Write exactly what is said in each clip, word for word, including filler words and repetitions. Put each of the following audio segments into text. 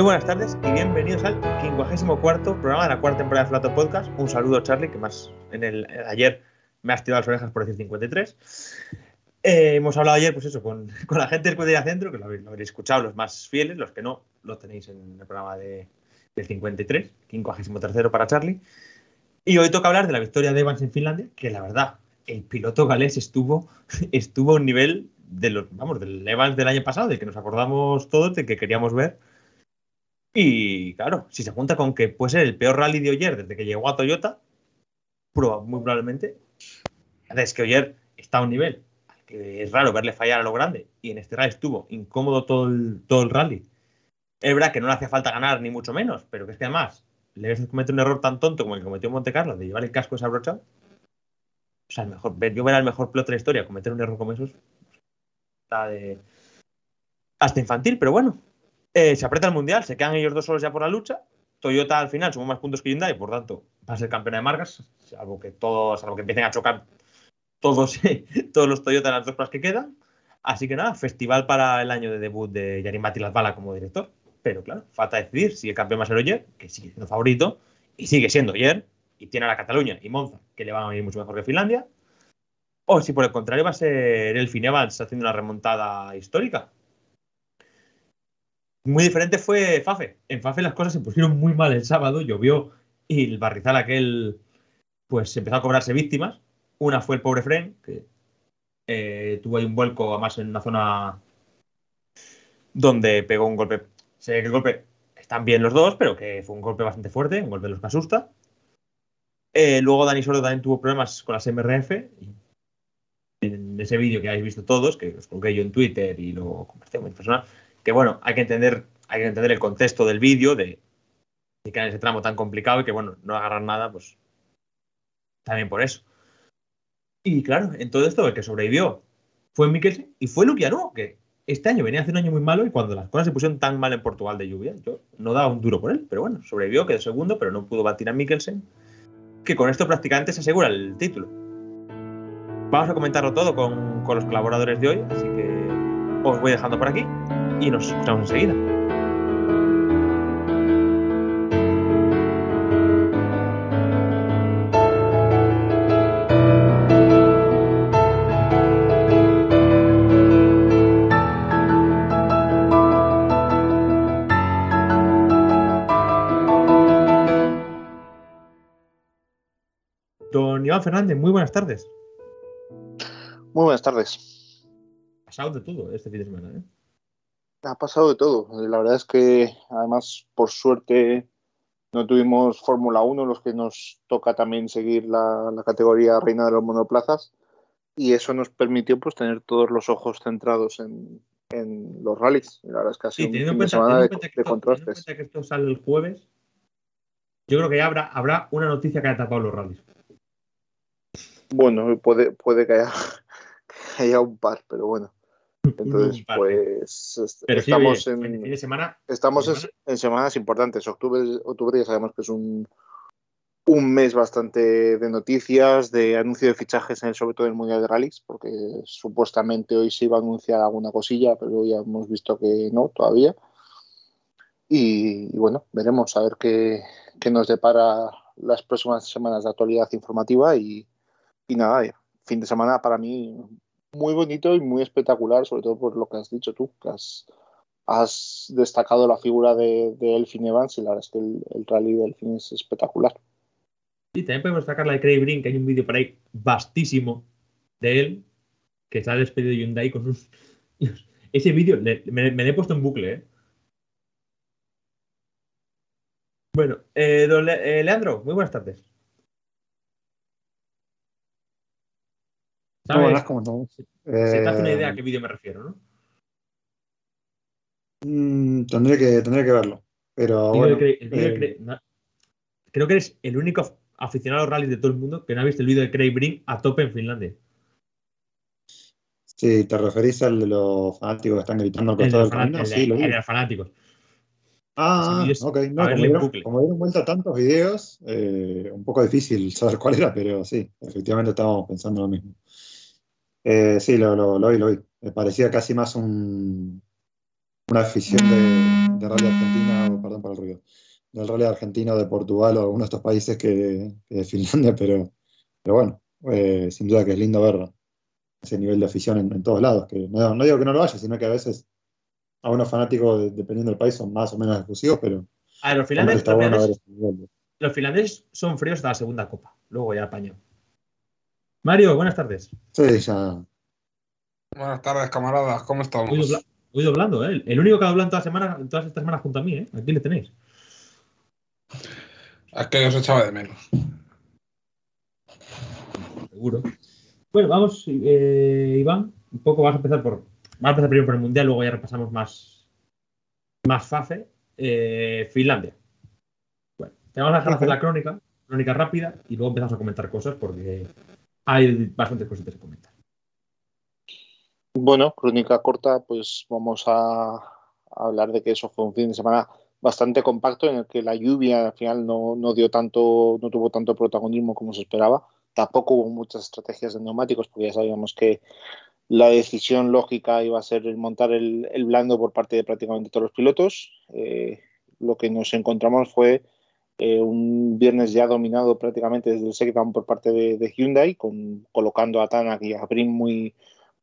Muy buenas tardes y bienvenidos al quincuagésimo cuarto programa de la cuarta temporada de Flato Podcast. Un saludo, Charlie, que más en el, el ayer me has tirado las orejas por decir cincuenta y tres. Eh, hemos hablado ayer, pues eso, con, con la gente del Cuadrilla Centro, que lo habéis, lo habéis escuchado, los más fieles, los que no, lo tenéis en el programa de, del cincuenta y tres, quincuagésimo tercero para Charlie. Y hoy toca hablar de la victoria de Evans en Finlandia, que la verdad, el piloto galés estuvo, estuvo a un nivel de los, vamos, del Evans del año pasado, del que nos acordamos todos, del que queríamos ver. Y claro, si se junta con que puede ser el peor rally de Ogier desde que llegó a Toyota, muy probablemente. Es que Ogier está a un nivel al que es raro verle fallar a lo grande, y en este rally estuvo incómodo todo el, todo el rally. Es verdad que no le hacía falta ganar, ni mucho menos, pero que es que además le ves cometer un error tan tonto como el que cometió en Monte Carlo de llevar el casco desabrochado. O sea, el mejor, yo ver al mejor piloto de la historia cometer un error como esos está de, hasta infantil, pero bueno. Eh, se aprieta el Mundial, se quedan ellos dos solos ya por la lucha. Toyota al final sumó más puntos que Hyundai y por tanto va a ser campeona de marcas, salvo que todos, salvo que empiecen a chocar todos, todos los Toyota en las dos pruebas que quedan. Así que nada, festival para el año de debut de Jari Matti Latvala como director. Pero claro, falta decidir si el campeón va a ser Ogier, que sigue siendo favorito y sigue siendo Ogier, y tiene a la Cataluña y Monza, que le van a venir mucho mejor que Finlandia, o si por el contrario va a ser Elfyn Evans haciendo una remontada histórica. Muy diferente fue Fafe. En Fafe las cosas se pusieron muy mal el sábado, llovió y el barrizal aquel pues empezó a cobrarse víctimas. Una fue el pobre Efrén, que eh, tuvo ahí un vuelco además en una zona donde pegó un golpe. Sé que el golpe están bien los dos, pero que fue un golpe bastante fuerte, un golpe de los que asusta. Eh, luego Dani Sordo también tuvo problemas con las M R F. En ese vídeo que habéis visto todos, que os coloqué yo en Twitter y lo compartí con mis personas. Que bueno, hay que entender, hay que entender el contexto del vídeo, de, de que en ese tramo tan complicado y que bueno, no agarrar nada, pues también por eso. Y claro, en todo esto el que sobrevivió fue Mikkelsen y fue Lukyanuk, que este año venía a hacer un año muy malo y cuando las cosas se pusieron tan mal en Portugal de lluvia, yo no daba un duro por él, pero bueno, sobrevivió, quedó segundo, pero no pudo batir a Mikkelsen, que con esto prácticamente se asegura el título. Vamos a comentarlo todo con, con los colaboradores de hoy, así que os voy dejando por aquí. Y nos escuchamos enseguida. Don Iván Fernández, muy buenas tardes. Muy buenas tardes. Pasado de todo este fin de semana, ¿eh? Ha pasado de todo. La verdad es que, además, por suerte, no tuvimos Fórmula uno, los que nos toca también seguir la, la categoría reina de los monoplazas, y eso nos permitió pues tener todos los ojos centrados en, en los rallies. La verdad es que ha sido sí, una semana de, de contrastes. Teniendo en cuenta que esto sale el jueves, yo creo que ya habrá, habrá una noticia que haya tapado los rallies. Bueno, puede, puede que, haya, que haya un par, pero bueno. Entonces, pues Pero estamos, sí, oye, en, en, en semana, estamos en, semana. en semanas importantes. Octubre, octubre ya sabemos que es un, un mes bastante de noticias, de anuncio de fichajes, en el, sobre todo en el Mundial de Rallys, porque supuestamente hoy se iba a anunciar alguna cosilla, pero ya hemos visto que no todavía. Y, y bueno, veremos a ver qué, qué nos depara las próximas semanas de actualidad informativa. Y, y nada, fin de semana para mí muy bonito y muy espectacular, sobre todo por lo que has dicho tú, que has, has destacado la figura de, de Elfyn Evans, y la verdad es que el, el rally de Elfyn es espectacular. Y también podemos destacar la de Craig Breen, que hay un vídeo por ahí vastísimo de él, que está despedido de Hyundai con sus... Dios, ese vídeo me, me lo he puesto en bucle, ¿eh? Bueno, eh, don Le- eh, Leandro, muy buenas tardes. ¿Sabes? No, se, se te hace una idea a qué vídeo me refiero, ¿no? Mm, tendré, que, tendré que verlo. Pero bueno, el, el, el, eh, el, creo que eres el único aficionado a los rallies de todo el mundo que no ha visto el vídeo de Craig Breen a tope en Finlandia. Sí, ¿te referís al de los fanáticos que están gritando al costado del camino? Sí, lo vi. El de los fanáticos. Ah, sí, ok. No, como, dieron, como dieron vuelta tantos videos, eh, un poco difícil saber cuál era, pero sí, efectivamente estábamos pensando lo mismo. Eh, sí, lo, lo, lo vi, lo vi. Me parecía casi más un, una afición de, de rally argentina, o, perdón por el ruido, del rally argentino, de Portugal o alguno de estos países que, que de Finlandia, pero, pero bueno, eh, sin duda que es lindo ver ese nivel de afición en, en todos lados, que no, no digo que no lo haya, sino que a veces a unos fanáticos, de, dependiendo del país, son más o menos exclusivos, pero a ver, los finlandeses, está bueno ver ese nivel. Los finlandeses son fríos hasta la segunda copa, luego ya apañó. Mario, buenas tardes. Sí, ya. Buenas tardes, camaradas, ¿cómo estamos? Hoy doblando, ¿eh? El único que ha doblado en todas, semanas, en todas estas semanas junto a mí, ¿eh? Aquí le tenéis. Es que os echaba de menos. Seguro. Bueno, vamos, eh, Iván, un poco vas a empezar por... Vas a empezar primero por el Mundial, luego ya repasamos más... Más fácil. Eh, Finlandia. Bueno, te vamos a dejar hacer la crónica, crónica rápida, y luego empezamos a comentar cosas porque hay bastantes cositas que comentar. Bueno, crónica corta, pues vamos a, a hablar de que eso fue un fin de semana bastante compacto en el que la lluvia al final no, no dio tanto, no tuvo tanto protagonismo como se esperaba. Tampoco hubo muchas estrategias de neumáticos porque ya sabíamos que la decisión lógica iba a ser el montar el, el blando por parte de prácticamente todos los pilotos. Eh, lo que nos encontramos fue eh, un viernes ya dominado prácticamente desde el sector por parte de, de Hyundai, con, colocando a Tänak y a Breen muy...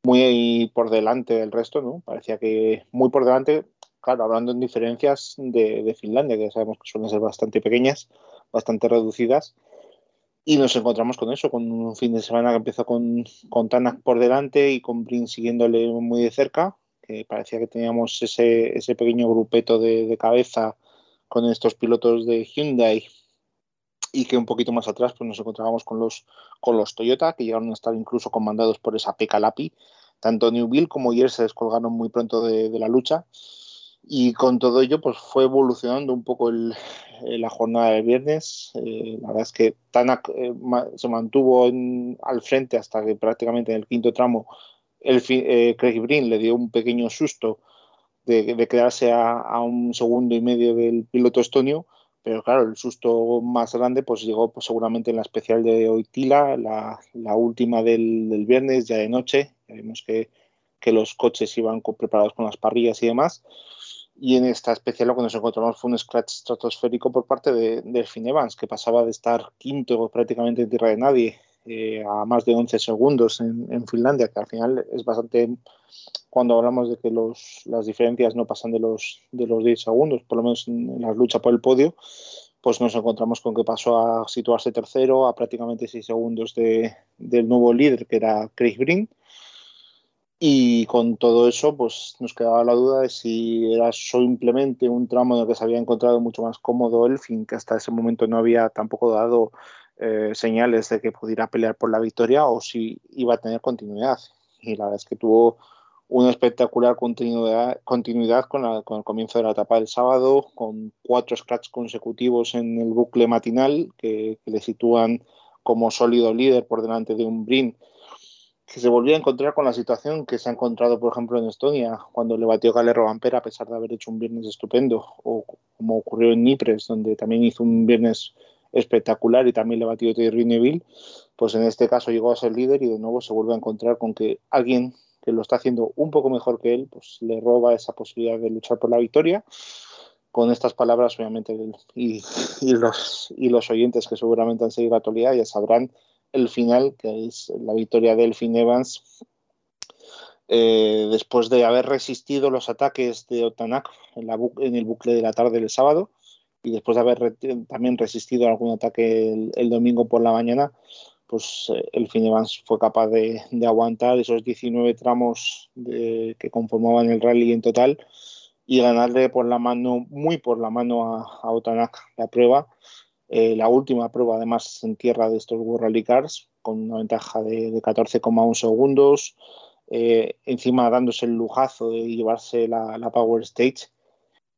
muy por delante del resto, ¿no? Parecía que muy por delante, claro, hablando en diferencias de, de Finlandia, que ya sabemos que suelen ser bastante pequeñas, bastante reducidas, y nos encontramos con eso, con un fin de semana que empezó con, con Tänak por delante y con Breen siguiéndole muy de cerca, que parecía que teníamos ese, ese pequeño grupeto de, de cabeza con estos pilotos de Hyundai, y que un poquito más atrás pues nos encontrábamos con los con los Toyota, que llegaron a estar incluso comandados por esa Pekka Lappi. Tanto Neuville como Ogier se descolgaron muy pronto de, de la lucha, y con todo ello pues fue evolucionando un poco el, la jornada del viernes. Eh, la verdad es que Tänak eh, ma, se mantuvo en, al frente hasta que prácticamente en el quinto tramo el, eh, Craig Breen le dio un pequeño susto de, de quedarse a, a un segundo y medio del piloto estonio. Pero claro, el susto más grande pues llegó pues, seguramente en la especial de Oitila, la, la última del, del viernes, ya de noche. Ya vimos que, que los coches iban con, preparados con las parrillas y demás. Y en esta especial lo que nos encontramos fue un scratch estratosférico por parte de, de Elfyn Evans, que pasaba de estar quinto prácticamente en tierra de nadie eh, a más de once segundos en, en Finlandia, que al final es bastante... Cuando hablamos de que los, las diferencias no pasan de los, de los diez segundos, por lo menos en, en la lucha por el podio, pues nos encontramos con que pasó a situarse tercero a prácticamente seis segundos de, del nuevo líder, que era Craig Breen. Y con todo eso pues nos quedaba la duda de si era simplemente un tramo en el que se había encontrado mucho más cómodo Elfyn, que hasta ese momento no había tampoco dado eh, señales de que pudiera pelear por la victoria, o si iba a tener continuidad. Y la verdad es que tuvo una espectacular continuidad, continuidad con, la, con el comienzo de la etapa del sábado, con cuatro scratch consecutivos en el bucle matinal que, que le sitúan como sólido líder por delante de un Breen que se volvió a encontrar con la situación que se ha encontrado, por ejemplo, en Estonia, cuando le batió Kalle Rovanperä a pesar de haber hecho un viernes estupendo, o como ocurrió en Ypres, donde también hizo un viernes espectacular y también le batió Thierry Neuville. Pues en este caso llegó a ser líder y de nuevo se vuelve a encontrar con que alguien que lo está haciendo un poco mejor que él, pues le roba esa posibilidad de luchar por la victoria. Con estas palabras, obviamente, y, y, los, y los oyentes que seguramente han seguido la actualidad ya sabrán el final, que es la victoria de Elfyn Evans, eh, después de haber resistido los ataques de Ott Tänak en, la bu- en el bucle de la tarde del sábado, y después de haber re- también resistido algún ataque el, el domingo por la mañana. Pues eh, Elfyn Evans fue capaz de, de aguantar esos diecinueve tramos de, que conformaban el rally en total y ganarle por la mano, muy por la mano a, a Ott Tänak la prueba, eh, la última prueba además en tierra de estos World Rally Cars, con una ventaja de, de catorce coma uno segundos, eh, encima dándose el lujazo de llevarse la, la Power Stage,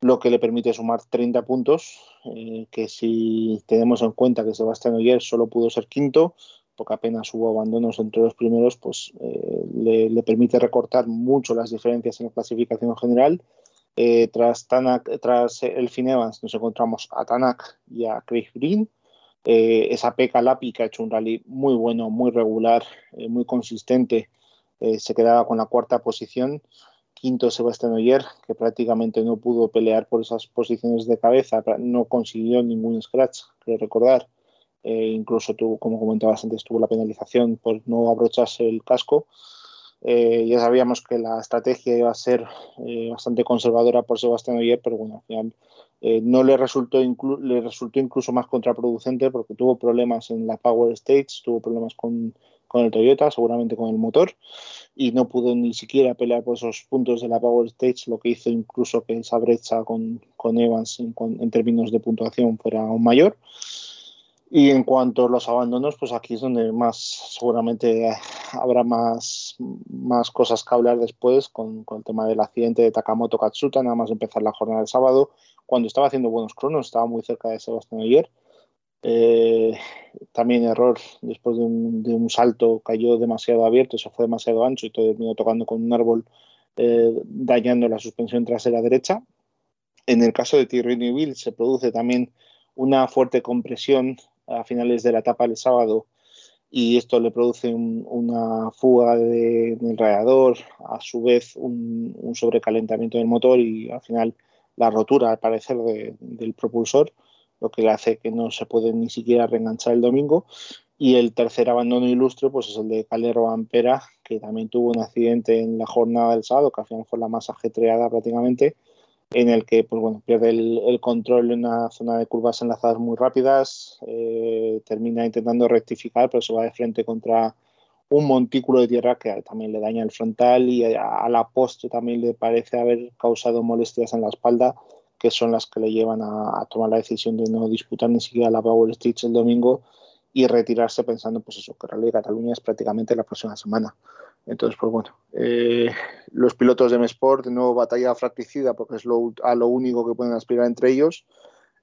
lo que le permite sumar treinta puntos, eh, que si tenemos en cuenta que Sébastien Ogier solo pudo ser quinto, porque apenas hubo abandonos entre los primeros, pues eh, le, le permite recortar mucho las diferencias en la clasificación general. Eh, tras Tänak, tras Elfyn Evans nos encontramos a Tänak y a Craig Breen. Eh, esa Pekka Lappi que ha hecho un rally muy bueno, muy regular, eh, muy consistente, eh, se quedaba con la cuarta posición. quinto Sébastien Ogier, que prácticamente no pudo pelear por esas posiciones de cabeza, no consiguió ningún scratch, creo recordar. Eh, incluso tuvo, como comentabas antes, tuvo la penalización por no abrocharse el casco. Eh, ya sabíamos que la estrategia iba a ser eh, bastante conservadora por Sébastien Ogier, pero bueno, al final eh, no le resultó, inclu- le resultó incluso más contraproducente, porque tuvo problemas en la Power Stage, tuvo problemas con, con el Toyota, seguramente con el motor, y no pudo ni siquiera pelear por esos puntos de la Power Stage, lo que hizo incluso que esa brecha con, con Evans en, con, en términos de puntuación fuera aún mayor. Y en cuanto a los abandonos, pues aquí es donde más seguramente habrá más, más cosas que hablar después, con, con el tema del accidente de Takamoto Katsuta, nada más empezar la jornada del sábado, cuando estaba haciendo buenos cronos, estaba muy cerca de Sébastien Ogier. Eh, también error, después de un, de un salto cayó demasiado abierto, se fue demasiado ancho y terminó tocando con un árbol, eh, dañando la suspensión trasera derecha. En el caso de Thierry Neuville se produce también una fuerte compresión a finales de la etapa del sábado, y esto le produce un, una fuga de, del radiador, a su vez un, un sobrecalentamiento del motor y al final la rotura al parecer de, del propulsor, lo que le hace que no se puede ni siquiera reenganchar el domingo. Y el tercer abandono ilustre pues es el de Kalle Rovanperä, que también tuvo un accidente en la jornada del sábado, que al final fue la más ajetreada prácticamente, en el que pues bueno, pierde el, el control en una zona de curvas enlazadas muy rápidas, eh, termina intentando rectificar, pero se va de frente contra un montículo de tierra que también le daña el frontal, y a, a la postre también le parece haber causado molestias en la espalda, que son las que le llevan a, a tomar la decisión de no disputar ni siquiera la Power Stage el domingo y retirarse pensando pues eso, que el Rally de Cataluña es prácticamente la próxima semana. Entonces, pues bueno, eh, los pilotos de M-Sport, de nuevo batalla fratricida, porque es lo, a lo único que pueden aspirar entre ellos.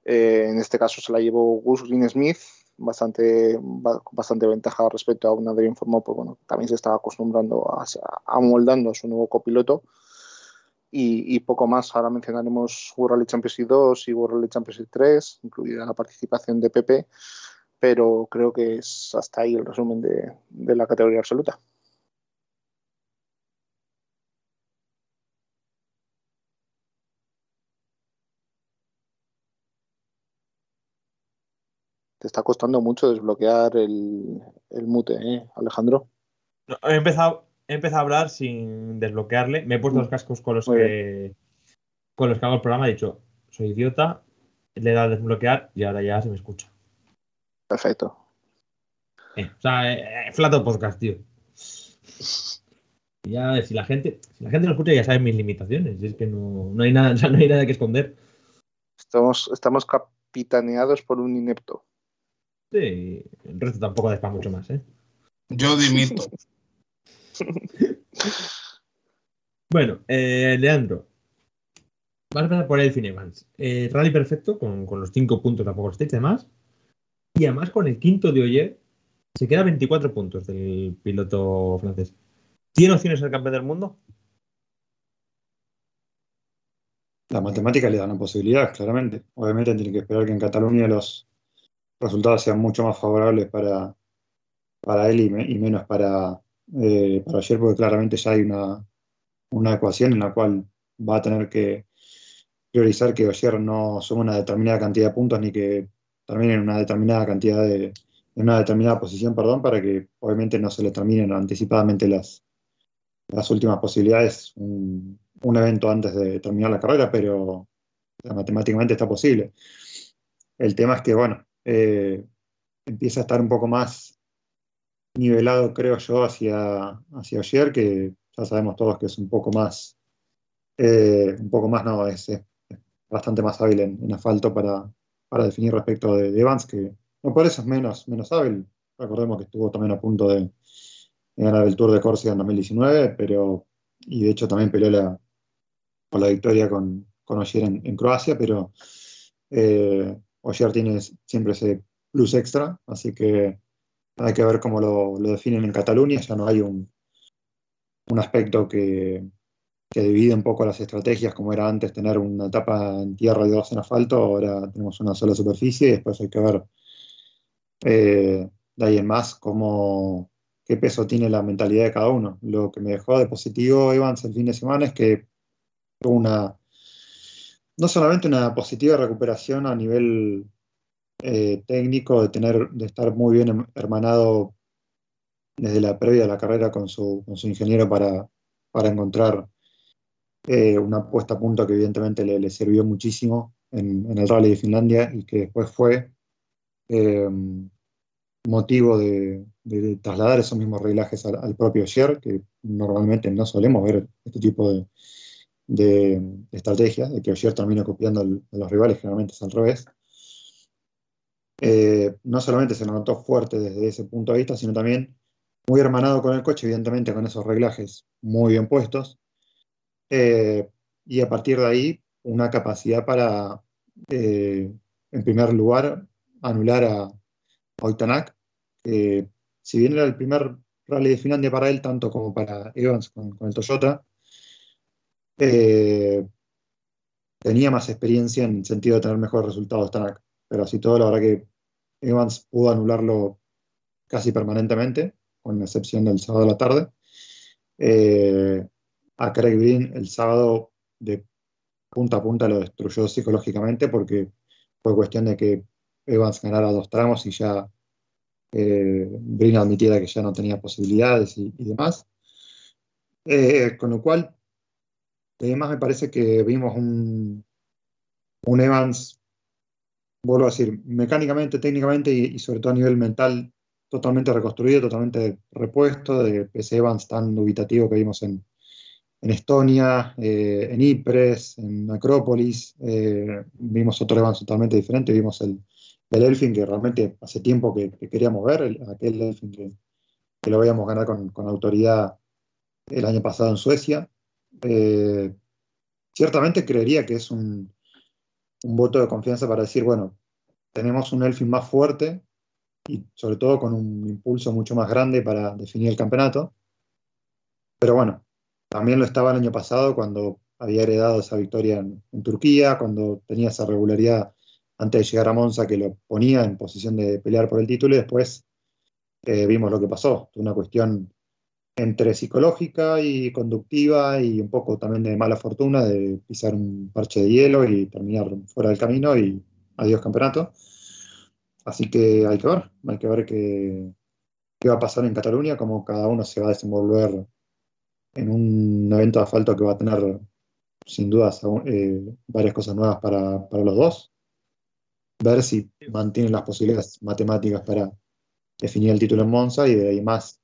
Eh, en este caso se la llevó Gus Greensmith, bastante, bastante ventaja respecto a un Adrien Fourmaux, pues bueno, también se estaba acostumbrando, a, a amoldando a su nuevo copiloto. Y, y poco más, ahora mencionaremos World Rally Championship dos y World Rally Championship tres, incluida la participación de Pepe, pero creo que es hasta ahí el resumen de, de la categoría absoluta. Te está costando mucho desbloquear el, el mute, ¿eh, Alejandro? No, he, empezado, he empezado a hablar sin desbloquearle. Me he puesto los cascos con los que, con los que hago el programa. He dicho, soy idiota, le he dado a desbloquear y ahora ya se me escucha. Perfecto. Eh, o sea, eh, eh, Flato Podcast, tío. Ya, si la gente si la gente lo escucha, ya sabe mis limitaciones. Es que no, no hay nada, o sea, no hay nada que esconder. Estamos, estamos capitaneados por un inepto. Sí, el resto tampoco da para mucho más, ¿eh? Yo dimito. Bueno, eh, Leandro, vas a empezar por Elfyn Evans. Eh, rally perfecto, con, con los cinco puntos de Power Stage, además. Y además con el quinto de Ogier, se queda veinticuatro puntos del piloto francés. ¿Tiene opciones al campeón del mundo? La matemática le da una posibilidad, claramente. Obviamente tiene que esperar que en Cataluña los resultados sean mucho más favorables para, para él y, me, y menos para, eh, para Ogier, porque claramente ya hay una, una ecuación en la cual va a tener que priorizar que Ogier no suma una determinada cantidad de puntos ni que termine en una determinada cantidad de, en una determinada posición, perdón, para que obviamente no se le terminen anticipadamente las, las últimas posibilidades un, un evento antes de terminar la carrera, pero o sea, matemáticamente está posible. El tema es que, bueno, Eh, empieza a estar un poco más nivelado, creo yo, hacia, hacia Ogier, que ya sabemos todos que es un poco más, eh, un poco más, no, es, es bastante más hábil en, en asfalto para, para definir respecto de, de Evans, que no por eso es menos, menos hábil. Recordemos que estuvo también a punto de, de ganar el Tour de Córcega en dos mil diecinueve, pero, y de hecho también peleó la, por la victoria con, con Ogier en, en Croacia, pero eh, Ogier tiene siempre ese plus extra, así que hay que ver cómo lo, lo definen en Cataluña. Ya no hay un, un aspecto que, que divide un poco las estrategias, como era antes tener una etapa en tierra y dos en asfalto. Ahora tenemos una sola superficie y después hay que ver eh, de ahí en más cómo, qué peso tiene la mentalidad de cada uno. Lo que me dejó de positivo Evans el fin de semana es que tuvo una, no solamente una positiva recuperación a nivel eh, técnico, de, tener, de estar muy bien hermanado desde la previa de la carrera con su, con su ingeniero para, para encontrar eh, una puesta a punto que evidentemente le, le sirvió muchísimo en, en el Rally de Finlandia y que después fue eh, motivo de, de, de trasladar esos mismos reglajes al, al propio Ogier, que normalmente no solemos ver este tipo de, de, de estrategias, de que Ogier termina copiando el, a los rivales, generalmente es al revés. Eh, no solamente se lo notó fuerte desde ese punto de vista, sino también muy hermanado con el coche, evidentemente con esos reglajes muy bien puestos, eh, y a partir de ahí una capacidad para, eh, en primer lugar, anular a Ott Tänak, que si bien era el primer rally de Finlandia para él, tanto como para Evans con, con el Toyota, eh, tenía más experiencia en el sentido de tener mejores resultados Tänak, pero así todo, la verdad que Evans pudo anularlo casi permanentemente, con la excepción del sábado a la tarde. Eh, a Craig Breen el sábado de punta a punta lo destruyó psicológicamente, porque fue cuestión de que Evans ganara dos tramos y ya eh, Breen admitiera que ya no tenía posibilidades y, y demás. Eh, con lo cual, además me parece que vimos un, un Evans, vuelvo a decir, mecánicamente, técnicamente y, y sobre todo a nivel mental, totalmente reconstruido, totalmente repuesto, de ese Evans tan dubitativo que vimos en, en Estonia, eh, en Ypres, en Acrópolis. Eh, vimos otro Evans totalmente diferente, vimos el, el Elfyn que realmente hace tiempo que, que queríamos ver, el, aquel Elfyn que, que lo veíamos ganar con, con autoridad el año pasado en Suecia. Eh, ciertamente creería que es un, un voto de confianza para decir, bueno, tenemos un Elfyn más fuerte, y sobre todo con un impulso mucho más grande para definir el campeonato. Pero bueno, también lo estaba el año pasado cuando había heredado esa victoria en, en Turquía, cuando tenía esa regularidad antes de llegar a Monza que lo ponía en posición de pelear por el título, y después eh, vimos lo que pasó. Una cuestión entre psicológica y conductiva y un poco también de mala fortuna, de pisar un parche de hielo y terminar fuera del camino y adiós campeonato. Así que hay que ver, hay que ver qué, qué va a pasar en Cataluña, cómo cada uno se va a desenvolver en un evento de asfalto que va a tener, sin dudas, eh, varias cosas nuevas para, para los dos. Ver si mantienen las posibilidades matemáticas para definir el título en Monza y de ahí más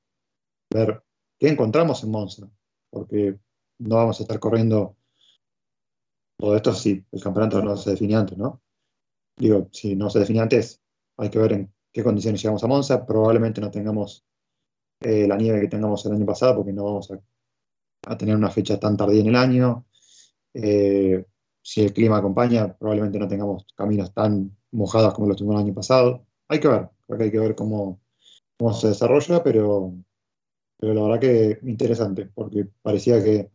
ver qué encontramos en Monza, porque no vamos a estar corriendo todo esto si el campeonato no se define antes, ¿no? Digo, si no se define antes, hay que ver en qué condiciones llegamos a Monza. Probablemente no tengamos eh, la nieve que tengamos el año pasado, porque no vamos a, a tener una fecha tan tardía en el año. Eh, si el clima acompaña, probablemente no tengamos caminos tan mojados como los tuvimos el año pasado. Hay que ver, creo que hay que ver cómo, cómo se desarrolla, pero, pero la verdad que interesante, porque parecía que,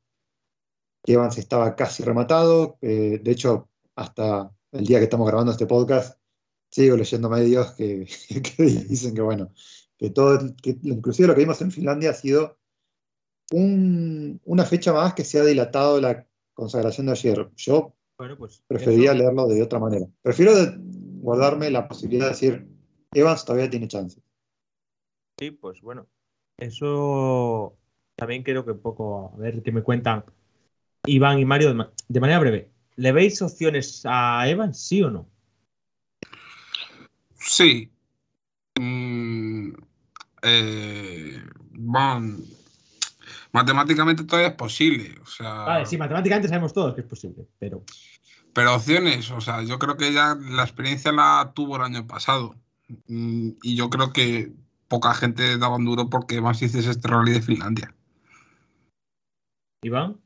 que Evans estaba casi rematado. Eh, de hecho, hasta el día que estamos grabando este podcast, sigo leyendo medios que, que dicen que, bueno, que todo, que inclusive lo que vimos en Finlandia ha sido un, una fecha más que se ha dilatado la consagración de ayer. Yo bueno, pues, preferiría eso... leerlo de otra manera. Prefiero de guardarme la posibilidad de decir, Evans todavía tiene chance. Sí, pues bueno, eso también creo que un poco, a ver qué me cuentan Iván y Mario de, de manera breve. ¿Le veis opciones a Evans, sí o no? Sí, mm, eh, bueno, matemáticamente todavía es posible. O sea, vale, sí, matemáticamente sabemos todos que es posible, pero... Pero opciones, o sea, yo creo que ya la experiencia la tuvo el año pasado mm, y yo creo que poca gente daba un duro porque más hiciese este rally de Finlandia. ¿Iván?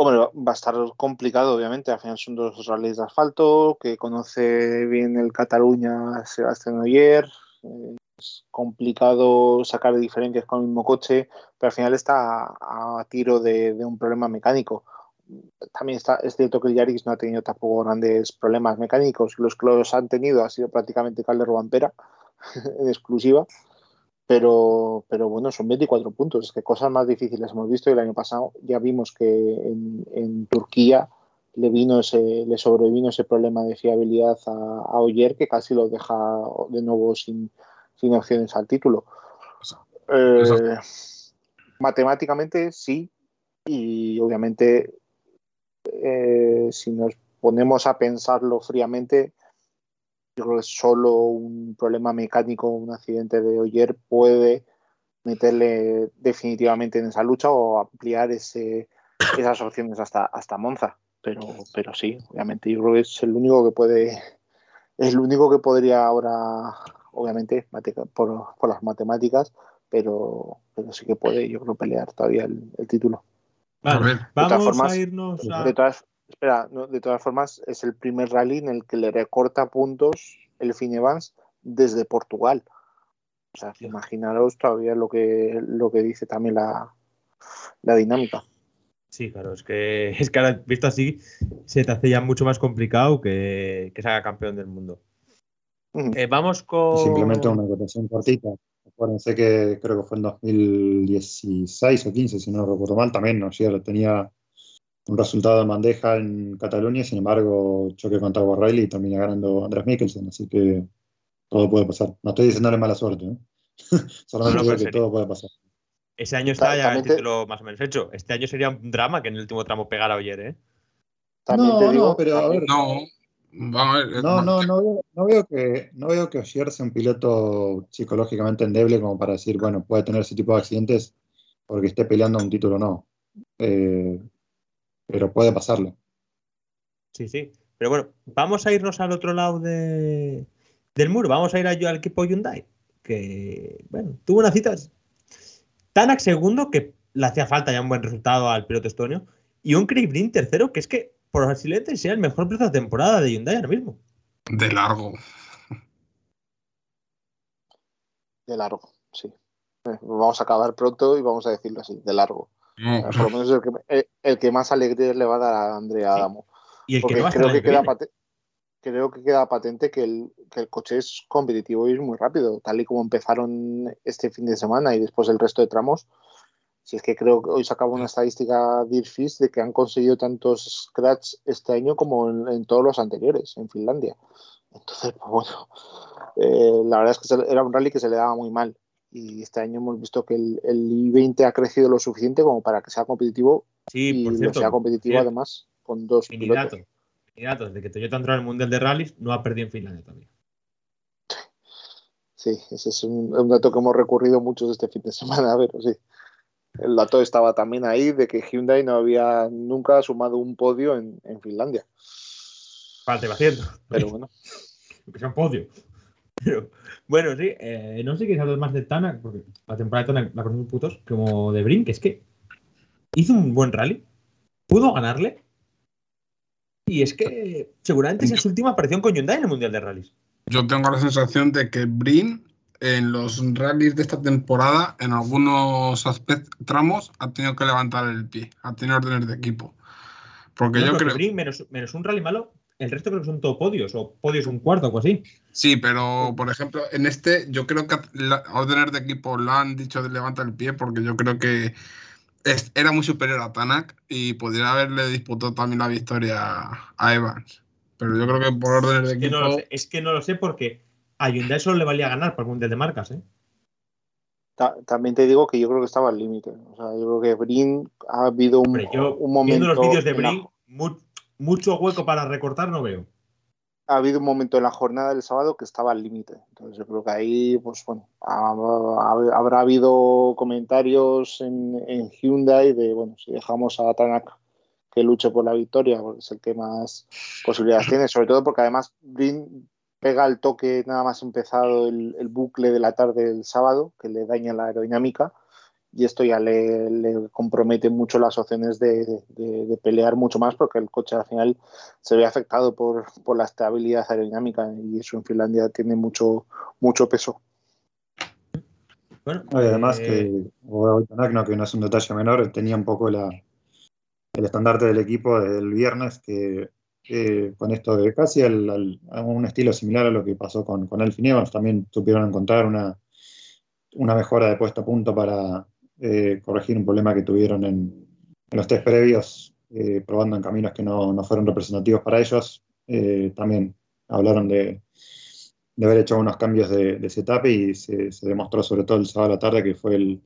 Hombre, va a estar complicado, obviamente. Al final son dos rallies de asfalto, que conoce bien el Cataluña Sébastien Ogier. Es complicado sacar diferencias con el mismo coche, pero al final está a, a tiro de, de un problema mecánico. También está, es cierto que el Yaris no ha tenido tampoco grandes problemas mecánicos. Los que los han tenido ha sido prácticamente Kalle Rovanperä, en exclusiva. Pero, pero bueno, son veinticuatro puntos. Es que cosas más difíciles hemos visto. Y el año pasado ya vimos que en, en Turquía le vino ese, le sobrevino ese problema de fiabilidad a, a Ogier, que casi lo deja de nuevo sin, sin opciones al título. Eh, matemáticamente sí, y obviamente eh, si nos ponemos a pensarlo fríamente, yo creo que solo un problema mecánico, un accidente de Ogier puede meterle definitivamente en esa lucha o ampliar ese, esas opciones hasta, hasta Monza. Pero, pero sí, obviamente yo creo que es el único que puede, es el único que podría ahora, obviamente por, por las matemáticas, pero, pero sí que puede, yo creo, pelear todavía el, el título. Vale, de vamos todas formas, a irnos a... De todas, espera, no, de todas formas, es el primer rally en el que le recorta puntos el Elfyn Evans desde Portugal. O sea, imaginaros todavía lo que, lo que dice también la, la dinámica. Sí, claro, es que, es que ahora visto así se te hace ya mucho más complicado que, que se haga campeón del mundo. Uh-huh. Eh, vamos con... Simplemente una votación cortita. Acuérdense que creo que fue en dos mil dieciséis o quince, si no recuerdo mal, también, ¿no es cierto? Tenía un resultado en bandeja en Cataluña, sin embargo, choque contra World Rally y termina ganando Andreas Mikkelsen, así que todo puede pasar. No estoy diciéndole mala suerte, ¿eh? Solamente no, no, digo que todo puede pasar. Ese año está ya el título más o menos hecho. Este año sería un drama que en el último tramo pegara a Ogier, ¿eh? También no, te digo, no, pero a ver... No, vamos a ver, no, no, no, veo, no, veo que, no veo que Ogier sea un piloto psicológicamente endeble como para decir, bueno, puede tener ese tipo de accidentes porque esté peleando un título o no. Eh, pero puede pasarlo. Sí, sí. Pero bueno, vamos a irnos al otro lado de, del muro. Vamos a ir al equipo Hyundai, que, bueno, tuvo unas citas... Tänak segundo, que le hacía falta ya un buen resultado al piloto estonio, y un Craig Breen tercero, que es que por accidente sea el mejor piloto de temporada de Hyundai ahora mismo. De largo. De largo, sí. Vamos a acabar pronto y vamos a decirlo así, de largo. No. Por lo menos el que, el, el que más alegría le va a dar a Andrea sí. Adamo. Y el que no va a creo, que queda pate, creo que queda patente que el, que el coche es competitivo y es muy rápido, tal y como empezaron este fin de semana y después el resto de tramos. Si es que creo que hoy se acaba una estadística Dirfis de que han conseguido tantos scratch este año como en, en todos los anteriores, en Finlandia. Entonces, pues bueno, eh, la verdad es que se, era un rally que se le daba muy mal. Y este año hemos visto que el, el I veinte ha crecido lo suficiente como para que sea competitivo. Sí, y por cierto, sea competitivo sí. Además con dos pilotos. Datos, datos de que Toyota entró en el Mundial de Rallys, no ha perdido en Finlandia también. Sí, ese es un, un dato que hemos recurrido muchos este fin de semana, pero sí. El dato estaba también ahí de que Hyundai no había nunca sumado un podio en, en Finlandia. Parte va haciendo. Pero bueno. Aunque sea un podio. Pero, bueno, sí, eh, no sé si quieres hablar más de Tänak, porque la temporada de Tänak la conocen putos, como de Breen, que es que hizo un buen rally, pudo ganarle, y es que seguramente esa es su última aparición con Hyundai en el Mundial de Rallys. Yo tengo la sensación de que Breen, en los rallies de esta temporada, en algunos aspectos, tramos, ha tenido que levantar el pie, ha tenido órdenes de equipo. Porque no, yo creo que Breen, menos, menos un rally malo, el resto creo que son todo podios, o podios un cuarto o algo así. Sí, pero por ejemplo, en este, yo creo que la, órdenes de equipo la han dicho de levantar el pie, porque yo creo que es, era muy superior a Tänak y podría haberle disputado también la victoria a Evans. Pero yo creo que por órdenes de equipo. No lo sé, es que no lo sé porque a Hyundai solo le valía ganar por Mundial de Marcas, ¿eh? Ta- también te digo que yo creo que estaba al límite. O sea, yo creo que Breen ha habido un, Hombre, yo, un momento. Viendo los vídeos de Breen, la... muy, mucho hueco para recortar no veo. Ha habido un momento en la jornada del sábado que estaba al límite. Entonces yo creo que ahí, pues bueno, ha, ha, habrá habido comentarios en, en Hyundai de, bueno, si dejamos a Tänak que luche por la victoria, porque es el que más posibilidades tiene, sobre todo porque además Breen pega el toque nada más empezado el, el bucle de la tarde del sábado, que le daña la aerodinámica, y esto ya le, le compromete mucho las opciones de, de, de pelear mucho más, porque el coche al final se ve afectado por, por la estabilidad aerodinámica, y eso en Finlandia tiene mucho, mucho peso. Bueno, y además eh... que, no, que no es un detalle menor, tenía un poco la, el estandarte del equipo del viernes, que Eh, con esto de casi al, al, a un estilo similar a lo que pasó con, con Elfyn Evans, también supieron encontrar una, una mejora de puesto a punto para eh, corregir un problema que tuvieron en, en los test previos, eh, probando en caminos que no, no fueron representativos para ellos. Eh, también hablaron de, de haber hecho unos cambios de, de setup y se, se demostró sobre todo el sábado a la tarde que fue el,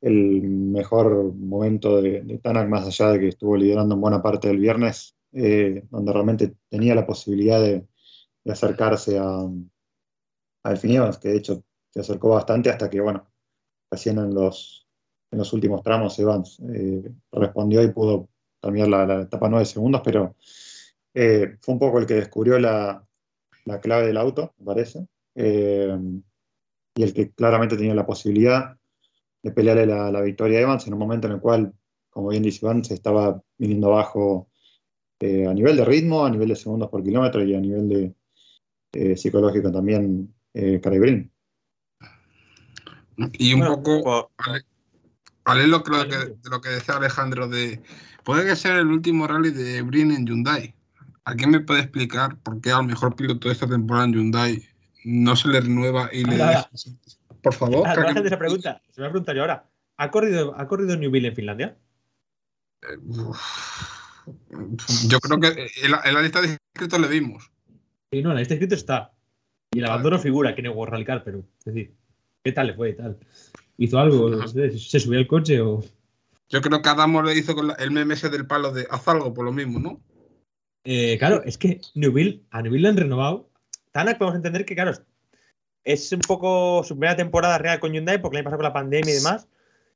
el mejor momento de, de Tänak, más allá de que estuvo liderando en buena parte del viernes, eh, donde realmente tenía la posibilidad de, de acercarse a, a Elfyn Evans, que de hecho se acercó bastante hasta que, bueno, recién en los, en los últimos tramos Evans eh, respondió y pudo terminar la, la etapa nueve segundos, pero eh, fue un poco el que descubrió la, la clave del auto, me parece, eh, y el que claramente tenía la posibilidad de pelearle la, la victoria a Evans en un momento en el cual, como bien dice Iván, se estaba viniendo abajo eh, a nivel de ritmo, a nivel de segundos por kilómetro y a nivel de eh, psicológico también eh, Craig Breen. Y un bueno, poco, Ale, Ale lo, que, de lo que decía Alejandro, de puede que sea el último rally de Breen en Hyundai. ¿Alguien me puede explicar por qué al mejor piloto de esta temporada en Hyundai no se le renueva y le deja? Por favor. Ah, no, que... esa pregunta. Se me va a preguntar yo ahora. ¿Ha corrido, ¿ha corrido Neuville en Finlandia? Eh, yo creo que en la, en la lista de inscritos le vimos. Sí, no, en la lista de inscritos está. Y el abandono ah, figura que no World Rally Car, pero es decir, ¿qué tal le fue y tal? ¿Hizo algo? No sé, ¿se subió al coche o...? Yo creo que Adamo le hizo con la, el meme ese del palo de haz algo por lo mismo, ¿no? Eh, claro, es que Neuville, a Neuville le han renovado. Tänak podemos entender que, claro, es un poco su primera temporada real con Hyundai porque le ha pasado con la pandemia y demás.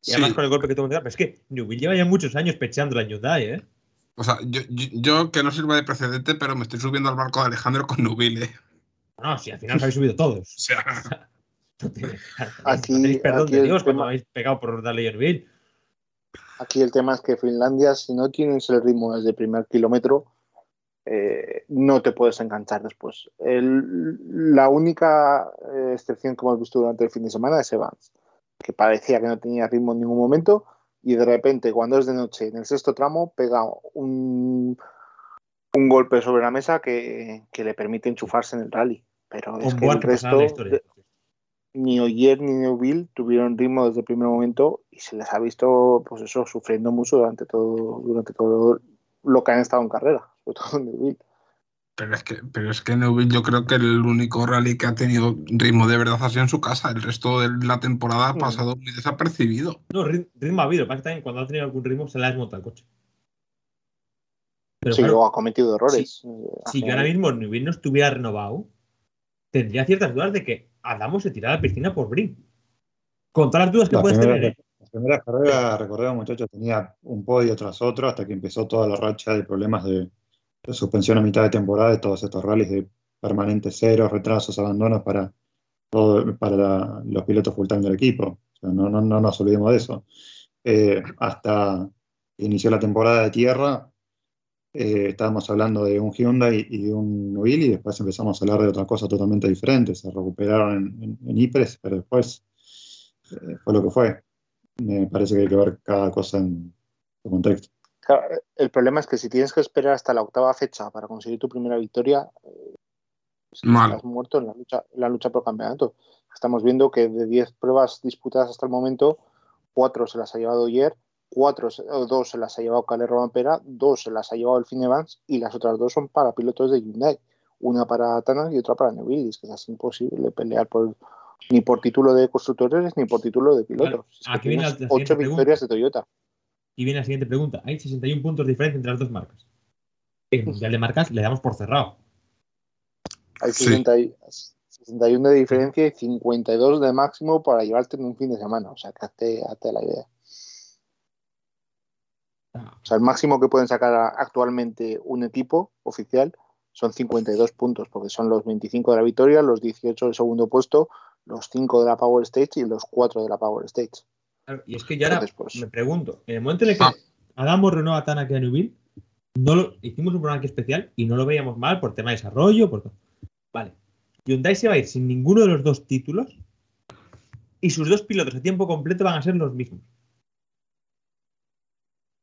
Y sí, además con el golpe que tuvo. Pero es que Neuville lleva ya muchos años pechándola en Hyundai, ¿eh? O sea, yo, yo, yo que no sirva de precedente, pero me estoy subiendo al barco de Alejandro con Neuville, ¿eh? No, si al final os habéis subido todos. O sea... Aquí, perdón aquí de Dios cuando habéis pegado por darle a Neuville. Aquí el tema es que Finlandia, si no tienes el ritmo desde el primer kilómetro, eh, no te puedes enganchar después. El, la única eh, excepción que hemos visto durante el fin de semana es Evans, que parecía que no tenía ritmo en ningún momento y de repente, cuando es de noche, en el sexto tramo pega un, un golpe sobre la mesa que, que le permite enchufarse en el rally. Pero es que el resto... Ni Ogier ni Neuville tuvieron ritmo desde el primer momento y se les ha visto, pues eso, sufriendo mucho durante todo, durante todo lo que han estado en carrera, sobre todo Neuville. Pero es que, pero es que Neuville, yo creo que el único rally que ha tenido ritmo de verdad ha sido en su casa. El resto de la temporada ha pasado muy desapercibido. No, ritmo ha habido, pasa que cuando ha tenido algún ritmo se le ha desmontado el coche. Pero sí, claro, luego ha cometido errores. Sí, si yo ahora mismo Neuville no estuviera renovado, tendría ciertas dudas de que Adamo se tirara a la piscina por Breen. Con todas las dudas que la puedes primera, tener. ¿eh? La primera carrera, recordemos, muchachos, tenía un podio tras otro hasta que empezó toda la racha de problemas de, de suspensión a mitad de temporada de todos estos rallies de permanentes ceros, retrasos, abandonos para, todo, para la, los pilotos full time del equipo. O sea, no, no, no nos olvidemos de eso. Eh, hasta que inició la temporada de tierra, Eh, estábamos hablando de un Hyundai y de un Neuville y después empezamos a hablar de otra cosa totalmente diferente. Se recuperaron en, en, en Ypres, pero después eh, fue lo que fue. Me parece que hay que ver cada cosa en su contexto. Claro, el problema es que si tienes que esperar hasta la octava fecha para conseguir tu primera victoria, eh, estás muerto en la lucha, en la lucha por el campeonato. Estamos viendo que de diez pruebas disputadas hasta el momento, cuatro se las ha llevado ayer, Cuatro, dos se las ha llevado Kalle Rovanperä, dos se las ha llevado Elfyn Evans y las otras dos son para pilotos de Hyundai. Una para Tänak y otra para Neuville. Es que es imposible pelear por, ni por título de constructores ni por título de pilotos. Claro. Aquí viene la, la ocho victorias pregunta. de Toyota. Y viene la siguiente pregunta. Hay sesenta y uno puntos de diferencia entre las dos marcas. El mundial de marcas le damos por cerrado. Hay sesenta y uno de diferencia y cincuenta y dos de máximo para llevarte en un fin de semana. O sea, que hazte, hazte la idea. O sea, el máximo que pueden sacar actualmente un equipo oficial son cincuenta y dos puntos, porque son los veinticinco de la victoria, los dieciocho del segundo puesto, los cinco de la Power Stage y los cuatro de la Power Stage. Claro, y es que ya ahora pues, me pregunto, en el momento en el que ah. Adamo renovó a Tänak y a Neuville, no lo, hicimos un programa aquí especial y no lo veíamos mal por tema de desarrollo. Por... Vale, Hyundai se va a ir sin ninguno de los dos títulos y sus dos pilotos a tiempo completo van a ser los mismos.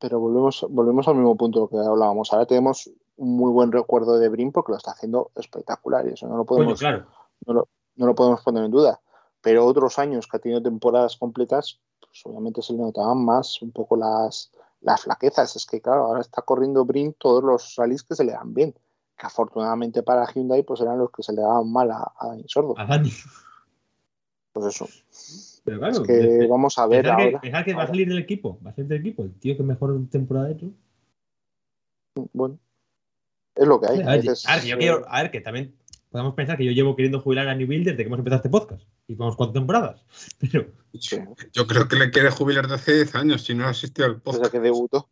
Pero volvemos, volvemos al mismo punto que hablábamos. Ahora tenemos un muy buen recuerdo de Breen porque lo está haciendo espectacular y eso no lo podemos, bueno, claro. no, lo, no lo podemos poner en duda. pero otros años que ha tenido temporadas completas, pues obviamente se le notaban más un poco las, las flaquezas. Es que claro, ahora está corriendo Breen todos los rallies que se le dan bien, que afortunadamente para Hyundai pues eran los que se le daban mal a, a Dani Sordo. A Dani. Pues eso. Pero claro, es que de, vamos a ver ahora. Que, pensar que ahora va a salir del equipo, va a salir del equipo, el tío que mejor temporada de hecho. Bueno, es lo que hay. A ver, veces, a ver, yo quiero, a ver, que también podemos pensar que yo llevo queriendo jubilar a Neuville desde que hemos empezado este podcast. Y vamos cuatro temporadas. Pero sí. Yo creo que le quiere jubilar desde hace diez años, si no ha asistido al podcast. Desde que debutó.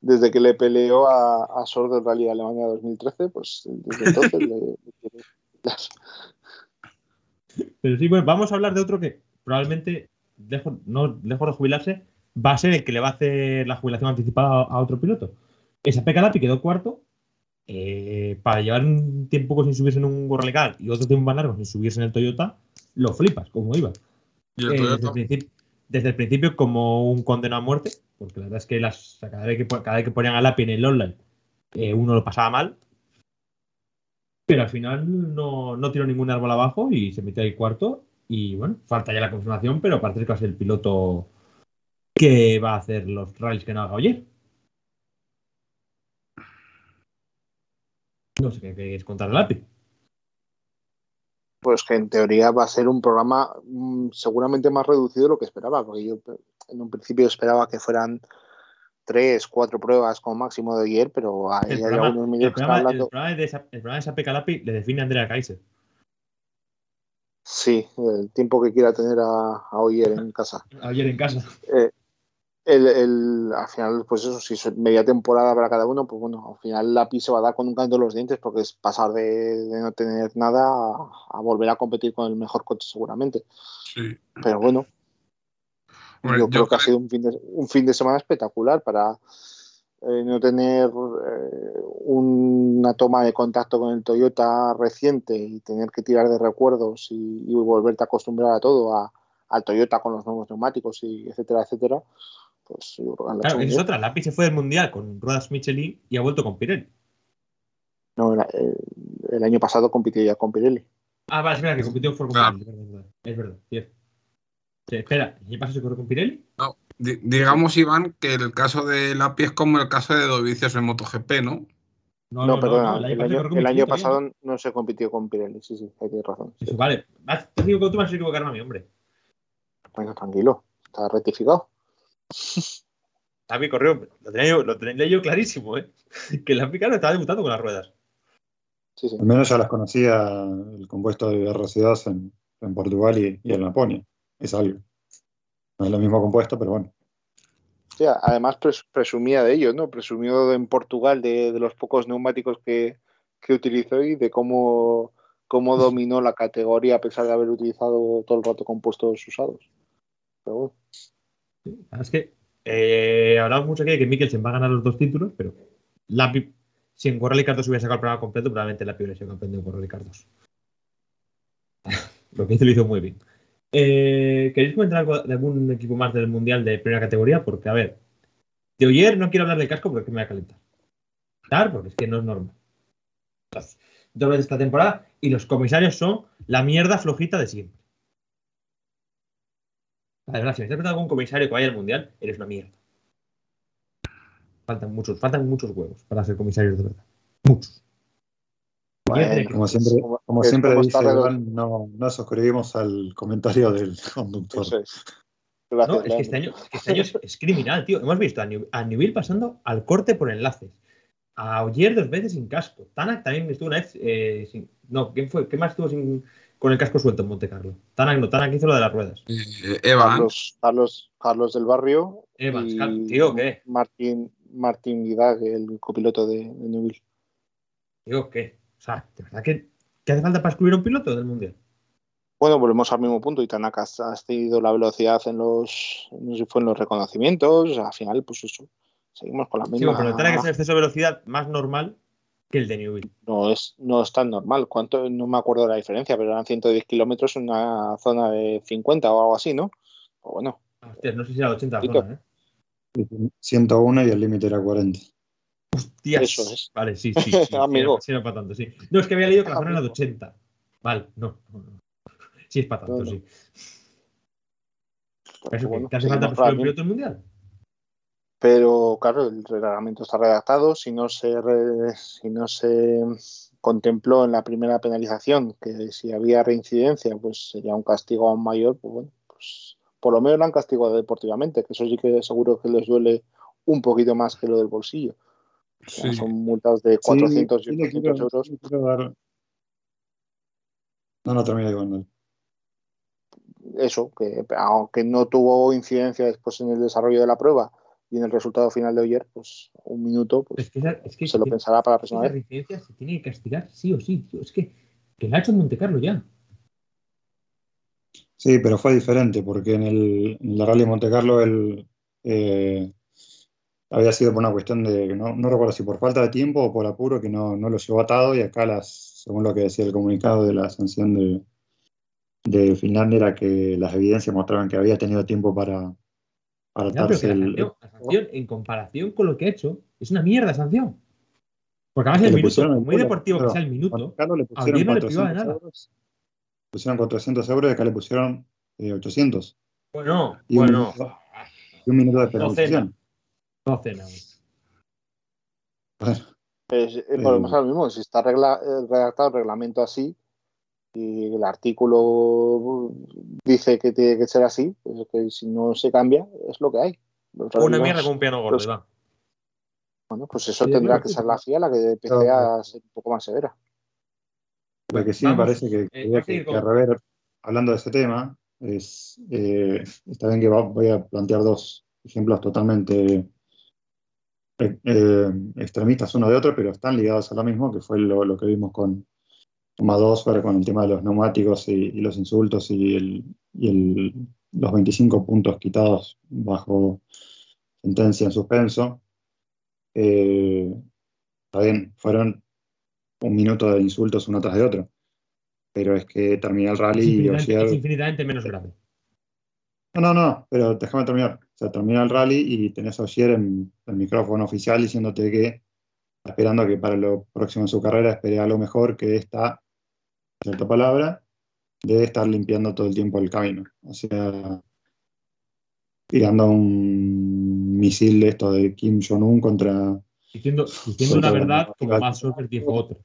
Desde que le peleó a, a Sordo el Rally de Alemania dos mil trece, pues desde entonces le, le, le... Pero sí, bueno, vamos a hablar de otro que probablemente, lejos, no, lejos de jubilarse, va a ser el que le va a hacer la jubilación anticipada a otro piloto. Esa Pekka Lappi quedó cuarto, eh, para llevar un tiempo sin subirse en un World Rally Car y otro tiempo más largo sin subirse en el Toyota, lo flipas, como iba. ¿Y el eh, Toyota? Desde, el desde el principio como un condenado a muerte, porque la verdad es que, las, cada, vez que cada vez que ponían a Lappi en el online, eh, uno lo pasaba mal, pero al final no, no tiró ningún árbol abajo y se metió ahí cuarto, y bueno, falta ya la confirmación, pero parece que va a ser el piloto que va a hacer los rallies que no haga Ogier. No sé qué queréis contar de Lappi. Pues que en teoría va a ser un programa mmm, seguramente más reducido de lo que esperaba, porque yo en un principio esperaba que fueran tres, cuatro pruebas como máximo de ayer, pero ahí el hay programa, algunos medios que están hablando. El programa de esa, el programa de esa Pekka Lappi le define a Andreas Kaiser. Sí, el tiempo que quiera tener a, a Ogier en casa. A Ogier en casa. Eh, El, el, al final, pues eso, si es media temporada para cada uno, pues bueno, al final Lappi se va a dar con un canto en los dientes, porque es pasar de, de no tener nada a, a volver a competir con el mejor coche seguramente. Sí. Pero bueno, bueno yo, yo creo que creo... ha sido un fin, de, un fin de semana espectacular para eh, no tener eh, una toma de contacto con el Toyota reciente y tener que tirar de recuerdos y, y volverte a acostumbrar a todo, a, al Toyota con los nuevos neumáticos y etcétera, etcétera. Pues, claro, es otra. Lappi se fue del mundial con ruedas Michelin y ha vuelto con Pirelli. No, era, el, el año pasado compitió ya con Pirelli. Ah, vale, espera, que compitió con Pirelli. Ah. Es verdad, cierto. Sí, espera, ¿y pasó se corrió con Pirelli? No, D- digamos, Iván, que el caso de Lappi es como el caso de Dovicios en MotoGP, ¿no? No, no, no perdona, no, no, el, el año, el año pasado bien. No se compitió con Pirelli, sí, sí, hay razón. Eso, sí. Vale, te digo que tú me has equivocado a mi hombre. Venga, tranquilo, está rectificado. Lappi corrió, lo tenía yo, lo tenía yo clarísimo, ¿eh? Que Lappi claro estaba debutando con las ruedas. Sí, sí. Al menos ya las conocía el compuesto de R dos en, en Portugal y, y en Laponia. Es algo. No es lo mismo compuesto, pero bueno. Sí, además pres, presumía de ello, ¿no? Presumió en Portugal de, de los pocos neumáticos que, que utilizó y de cómo, cómo dominó la categoría a pesar de haber utilizado todo el rato compuestos usados. Pero bueno. Es que eh, hablamos mucho aquí de que Mikkelsen va a ganar los dos títulos, pero Lappi, si en World Rally Car dos hubiera sacado el programa completo, probablemente Lappi hubiera sido campeón de World Rally Car dos. Lo que hizo lo hizo muy bien. Eh, ¿Queréis comentar algo de algún equipo más del mundial de primera categoría? Porque, a ver, de Ogier no quiero hablar del casco porque me va a calentar. Claro, porque es que no es normal. Entonces, dos veces esta temporada y los comisarios son la mierda flojita de siempre. La verdad, si me estás preguntando con un comisario que vaya al mundial, eres una mierda. Faltan muchos, faltan muchos huevos para ser comisarios de verdad. Muchos. Bueno, como siempre, como siempre dice Iván, no, no suscribimos al comentario del conductor. Eso es. Gracias, no, es que este año, este año es, es criminal, tío. Hemos visto a, New, a Neuville pasando al corte por enlaces. A Ogier dos veces sin casco. Tänak también estuvo una vez eh, sin. No, ¿quién fue? ¿Qué más estuvo sin? Con el casco suelto en Monte Carlo. Tänak no, Tänak hizo lo de las ruedas. Eh, Evans. Carlos, Carlos, Carlos del Barrio. Evans, y Cal- tío, ¿qué? Martín, Martín Vidal, el copiloto de, de Neuville. Tío, ¿qué? O sea, ¿de verdad que, que hace falta para excluir a un piloto del mundial? Bueno, volvemos al mismo punto. Y Tänak ha, ha tenido la velocidad en los. No sé si fue en los reconocimientos. O sea, al final, pues eso. Seguimos con la misma. Sí, pero Tänak es el exceso de velocidad más normal. Que el de Neuville. No es, no es tan normal. ¿Cuánto? No me acuerdo la diferencia, pero eran ciento diez kilómetros en una zona de cincuenta o algo así, ¿no? O bueno. Hostia, no sé si era ochenta zona, ¿eh? ciento uno y el límite era cuarenta. Hostias. Eso es. Vale, sí, sí. sí Amigo. Sí, no para tanto, sí. No, es que había leído que la zona era de ochenta. Vale, no. Sí, es para tanto, bueno. Sí. Pero eso, bueno, ¿te hace falta el piloto mundial? Pero, claro, el reglamento está redactado. Si no se re, si no se contempló en la primera penalización que si había reincidencia, pues sería un castigo aún mayor. Pues bueno, pues por lo menos lo han castigado deportivamente, que eso sí que seguro que les duele un poquito más que lo del bolsillo. Sí. O sea, son multas de cuatrocientos sí, y ochocientos euros. Dar... No, no, termina igual. Eso, que aunque no tuvo incidencia después en el desarrollo de la prueba y en el resultado final de ayer, pues un minuto, pues, es que, es que, se lo que, pensará para la próxima vez. La reincidencia se tiene que castigar sí o sí, tío. Es que, que la ha hecho en Monte Carlo ya. Sí, pero fue diferente, porque en, el, en la Rally de Monte Carlo el, eh, había sido por una cuestión de, no, no recuerdo si por falta de tiempo o por apuro, que no, no lo llevó atado, y acá, las según lo que decía el comunicado de la sanción de de Finlandia, era que las evidencias mostraban que había tenido tiempo para para no, atarse la sanción, el... la sanción en comparación con lo que ha hecho es una mierda de sanción, porque además el minuto, muy deportivo que sea el minuto, a Audi no le privaba de nada. Pusieron cuatrocientos euros y acá le pusieron eh, ochocientos. Bueno, y un bueno minuto, y un minuto de penalización. No cena. Bueno, es, es, eh, por lo menos lo mismo, si está regla, redactado el reglamento así y el artículo dice que tiene que ser así, pues que si no se cambia, es lo que hay. Los una mierda con un piano gordo, pues, ¿verdad? Bueno, pues eso sí, tendrá que ser la F I A la que de P C A claro. Ser un poco más severa. Lo que sí Vamos, me parece que, eh, que, que, que a rever, hablando de ese tema, es eh, está bien que va, voy a plantear dos ejemplos totalmente eh, eh, extremistas uno de otro, pero están ligados a lo mismo, que fue lo, lo que vimos con Madós, con el tema de los neumáticos y, y los insultos y, el, y el, los veinticinco puntos quitados bajo sentencia en suspenso. Eh, está bien, fueron un minuto de insultos uno tras de otro, pero es que terminé el rally y Ogier... Es infinitamente menos grave. No, no, no, pero déjame terminar. O sea, termina el rally y tenés a Ogier en el micrófono oficial diciéndote que esperando que para lo próximo en su carrera espere algo mejor que esta, cierta palabra, de estar limpiando todo el tiempo el camino. O sea, tirando un misil de esto de Kim Jong-un contra... Diciendo, diciendo contra una verdad la, como más Solberg dijo otro.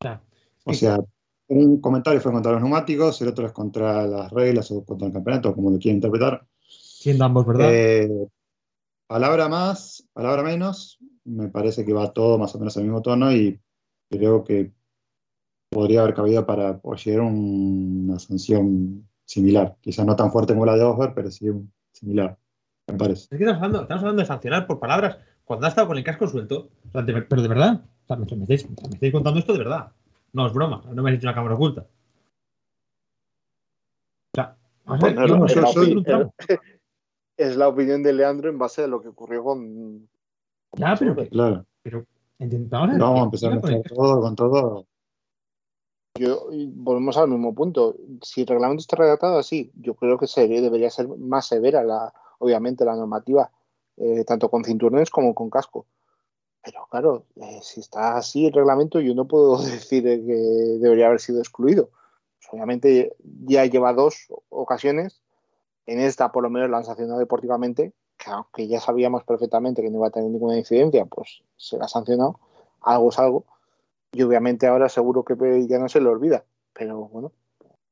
Ah, o que... sea, un comentario fue contra los neumáticos, el otro es contra las reglas o contra el campeonato, como lo quieren interpretar. Siendo ambos, ¿verdad? Eh, palabra más, palabra menos... Me parece que va todo más o menos al mismo tono y creo que podría haber cabido para Ogier una sanción similar. Quizás no tan fuerte como la de Osberg, pero sí similar, me parece. Es que estamos hablando, estamos hablando de sancionar por palabras cuando ha estado con el casco suelto. O sea, de, pero de verdad, o sea, me, me, estáis, me estáis contando esto de verdad. No es broma, no me has hecho una cámara oculta. O sea, vamos a ver, bueno, yo, no, yo, yo soy, un tramo. Es la opinión de Leandro en base a lo que ocurrió con... Ya, pero, claro, pero ahora vamos a empezar a mezclar todo con todo. Yo, volvemos al mismo punto. Si el reglamento está redactado así, yo creo que se, debería ser más severa, la, obviamente, la normativa, eh, tanto con cinturones como con casco. Pero claro, eh, si está así el reglamento, yo no puedo decir eh, que debería haber sido excluido. Pues, obviamente, ya lleva dos ocasiones. En esta, por lo menos, la han sancionado deportivamente. Que aunque ya sabíamos perfectamente que no iba a tener ninguna incidencia, pues se la ha sancionado, algo es algo, y obviamente ahora seguro que ya no se le olvida, pero bueno,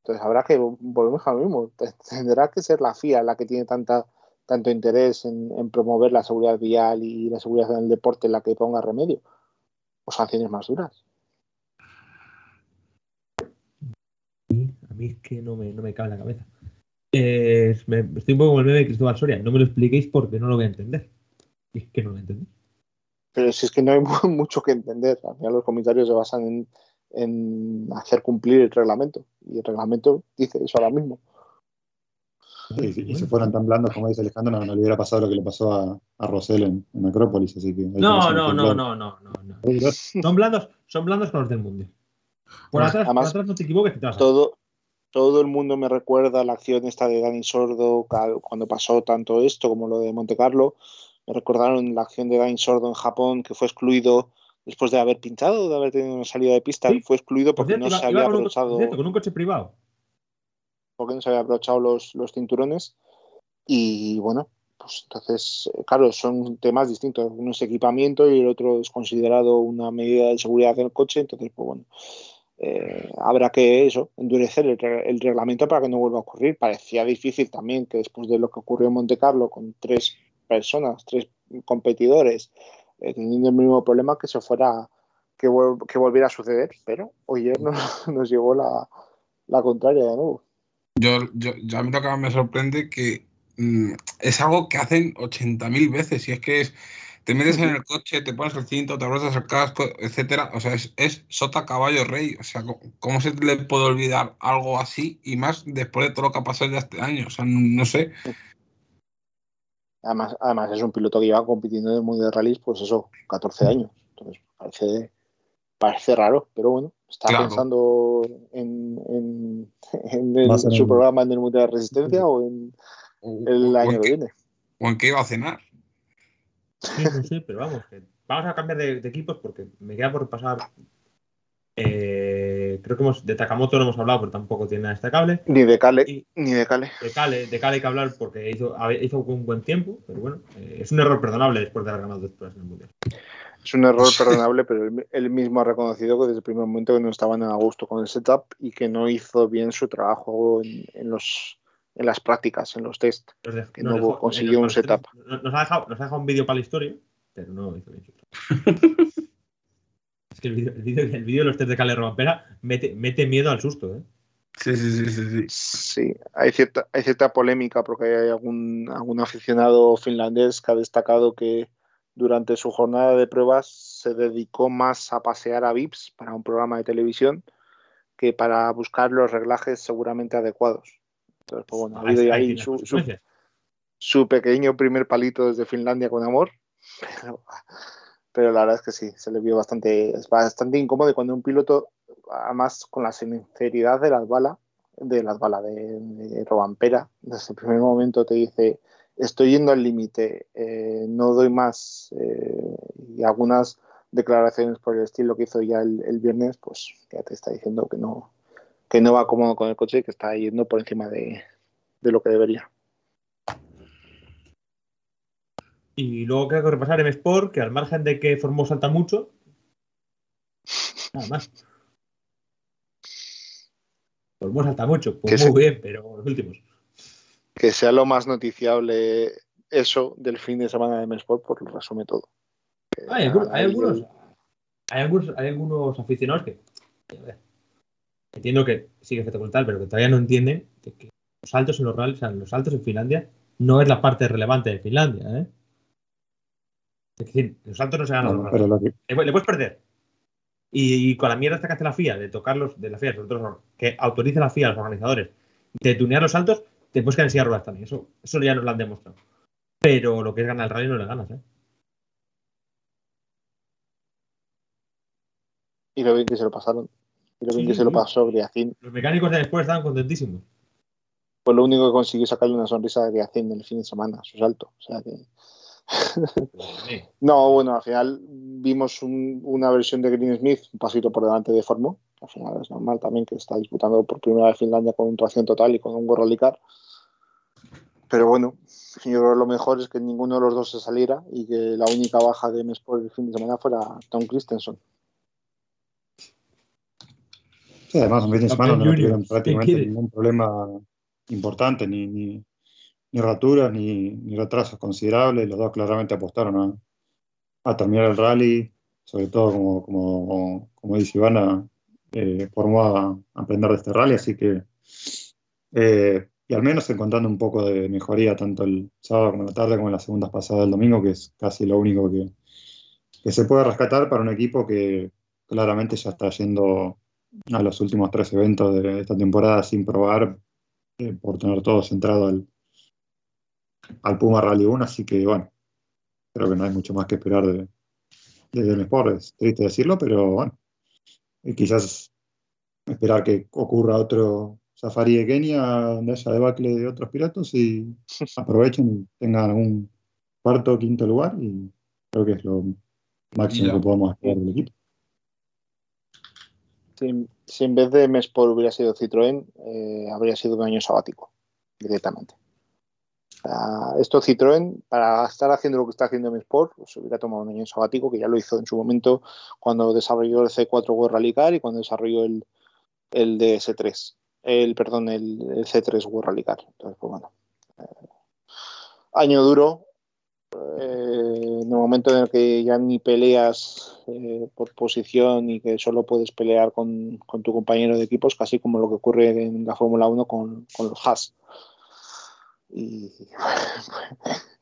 entonces habrá que volvemos a lo mismo, tendrá que ser la F I A la que tiene tanta tanto interés en, en promover la seguridad vial y la seguridad en el deporte en la que ponga remedio, o sanciones más duras. A mí es que no me, no me cabe en la cabeza. Eh, me, estoy un poco como el meme de Cristóbal Soria. No me lo expliquéis porque no lo voy a entender. Es que no lo voy a entender. Pero si es que no hay mucho que entender. Al final los comentarios se basan en, en hacer cumplir el reglamento. Y el reglamento dice eso ahora mismo. Sí, sí, y si fueran tan blandos como dice Alejandro, no, no le hubiera pasado lo que le pasó a, a Rosell en, en Acrópolis. Así que no, no, no, no, no, no, no. Son blandos, son blandos con los del mundo. Por atrás, además, por atrás no te equivoques. Te vas a... todo, Todo el mundo me recuerda la acción esta de Dani Sordo cuando pasó tanto esto como lo de Monte Carlo. Me recordaron la acción de Dani Sordo en Japón, que fue excluido después de haber pinchado, de haber tenido una salida de pista, sí, fue excluido porque no se había abrochado. Con un coche privado. Porque no se había abrochado los, los cinturones. Y bueno, pues entonces, claro, son temas distintos. Uno es equipamiento y el otro es considerado una medida de seguridad del coche. Entonces, pues bueno, eh, habrá que eso, endurecer el, el reglamento para que no vuelva a ocurrir. Parecía difícil también que después de lo que ocurrió en Monte Carlo con tres personas, tres competidores, teniendo el mismo problema, que se fuera, que, vol que volviera a suceder, pero ayer nos, nos llegó la, la contraria de nuevo. Yo, yo, yo a mí lo que me sorprende que mmm, es algo que hacen ochenta mil veces, y es que es, te metes en el coche, te pones el cinto, te abrochas el casco, etcétera. O sea, es, es sota, caballo, rey. O sea, ¿cómo se le puede olvidar algo así? Y más después de todo lo que ha pasado ya este año. O sea, no, no sé. Además, además es un piloto que lleva compitiendo en el mundo de rallies, pues eso, catorce años. Entonces parece, parece raro, pero bueno, está claro. Pensando en, en, en, el, en su programa en el mundo de la resistencia o en el año que viene. O en qué iba a cenar. Sí, sí, sí, pero vamos, que vamos a cambiar de, de equipos porque me queda por pasar. Eh, creo que hemos, de Takamoto no hemos hablado, pero tampoco tiene nada destacable. Ni de Kalle, y, ni de Kalle. De Kalle, de Kalle hay que hablar porque hizo, hizo un buen tiempo, pero bueno, eh, es un error perdonable después de haber ganado dos pruebas en el Mundial. Es un error perdonable, pero él, él mismo ha reconocido que desde el primer momento que no estaban a gusto con el setup y que no hizo bien su trabajo en, en, los, en las prácticas, en los test, dejó, que no dejó, consiguió un setup. Nos ha dejado, nos ha dejado un vídeo para la historia, pero no hizo bien su trabajo. Es que el vídeo el de los test de Kalle Rovanperä mete, mete miedo al susto, ¿eh? Sí, sí, sí, sí, sí. Sí, hay cierta, hay cierta polémica porque hay algún, algún aficionado finlandés que ha destacado que durante su jornada de pruebas se dedicó más a pasear a V I Ps para un programa de televisión que para buscar los reglajes seguramente adecuados. Entonces, pues bueno, ha habido ahí, ahí, ahí su, su, su pequeño primer palito desde Finlandia con amor, pero... Pero la verdad es que sí, se le vio bastante, es bastante incómodo cuando un piloto, además con la sinceridad de las balas, de las balas de, de Rovanperä, desde el primer momento te dice, estoy yendo al límite, eh, no doy más, eh, y algunas declaraciones por el estilo que hizo ya el, el viernes, pues ya te está diciendo que no, que no va cómodo con el coche y que está yendo por encima de, de lo que debería. Y luego creo que repasar M-Sport, que al margen de que Fourmaux salta mucho, nada más. Fourmaux salta mucho, pues que muy se, bien, pero los últimos. Que sea lo más noticiable eso del fin de semana de M-Sport, porque lo resume todo. Ah, hay, algunos, hay, algunos, hay algunos hay algunos aficionados que, que entiendo que sí que es facultad, pero que todavía no entienden que, que los saltos en los rallies, o sea, los saltos en Finlandia no es la parte relevante de Finlandia, ¿eh? Es decir, los saltos no se ganan. No, pero lo que... le, le puedes perder. Y, y con la mierda esta que hace la FIA, de tocarlos, de la FIA, sobre todo, que autoriza la FIA a los organizadores de tunear los saltos, te puedes quedar en silla de ruedas también. Eso, eso ya nos lo han demostrado. Pero lo que es ganar el rally no le ganas, ¿eh? Y lo bien que se lo pasaron. Y lo bien sí, que sí. se lo pasó Briacín. Los mecánicos de después estaban contentísimos. Pues lo único que consiguió sacarle una sonrisa a Briacín en el fin de semana, su salto. O sea que. No, bueno, al final vimos un, una versión de Greensmith un pasito por delante de Fourmaux. Al final es normal también que está disputando por primera vez Finlandia con un tracción total y con un World Rally Car. Pero bueno, yo creo que lo mejor es que ninguno de los dos se saliera y que la única baja de M-Sport el fin de semana fuera Tom Christensen. Sí, además, en fin de semana no tuvieron prácticamente ningún problema importante, ni... ni... Ni raturas, ni, ni retrasos considerables. Los dos claramente apostaron a, a terminar el rally, sobre todo, como, como, como dice Ivana, eh, formó a, a aprender de este rally. Así que, eh, y al menos encontrando un poco de mejoría, tanto el sábado como la tarde, como en las segundas pasadas del domingo, que es casi lo único que, que se puede rescatar para un equipo que claramente ya está yendo a los últimos tres eventos de esta temporada sin probar, eh, por tener todo centrado al al Puma Rally uno, así que bueno, creo que no hay mucho más que esperar de, de M-Sport, es triste decirlo, pero bueno, y quizás esperar que ocurra otro Safari de Kenia, donde haya debacle de otros pilotos y aprovechen y tengan un cuarto o quinto lugar, y creo que es lo, máximo ya. que podamos esperar del equipo. Si, si en vez de M-Sport hubiera sido Citroën, eh, habría sido un año sabático directamente. Uh, esto Citroën, para estar haciendo lo que está haciendo M-Sport, pues hubiera tomado un año sabático, que ya lo hizo en su momento cuando desarrolló el C cuatro World Rally Car y cuando desarrolló el, el D S tres, el, perdón, el, el C tres World Rally Car. Entonces, pues bueno, eh, año duro, eh, en el momento en el que ya ni peleas eh, por posición y que solo puedes pelear con, con tu compañero de equipos, casi como lo que ocurre en la Fórmula uno con, con los Haas. Y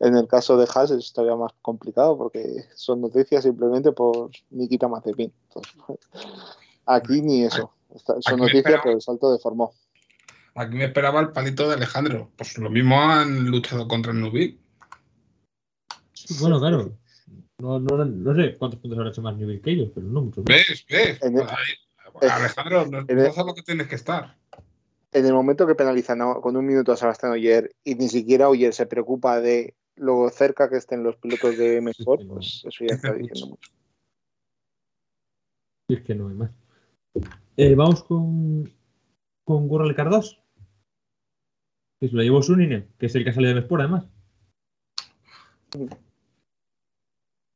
en el caso de Haas es todavía más complicado porque son noticias simplemente por Nikita Mazepin. Aquí ni eso. Son noticias por el salto de Fourmaux. Aquí me esperaba el palito de Alejandro. Pues lo mismo han luchado contra el Neuville. Bueno, claro. No, no, no sé cuántos puntos habrá hecho más Neuville que ellos, pero no mucho más. ¿Ves? ¿Ves? El, Alejandro, no es a lo que tienes que estar. En el momento que penalizan con un minuto a Sébastien Ogier y ni siquiera Ogier se preocupa de lo cerca que estén los pilotos de M-Sport, pues eso ya está diciendo mucho. Y es que no hay más. Eh, vamos con con World Rally Car dos. Que se lo llevó Suninen, que es el que sale de M-Sport además.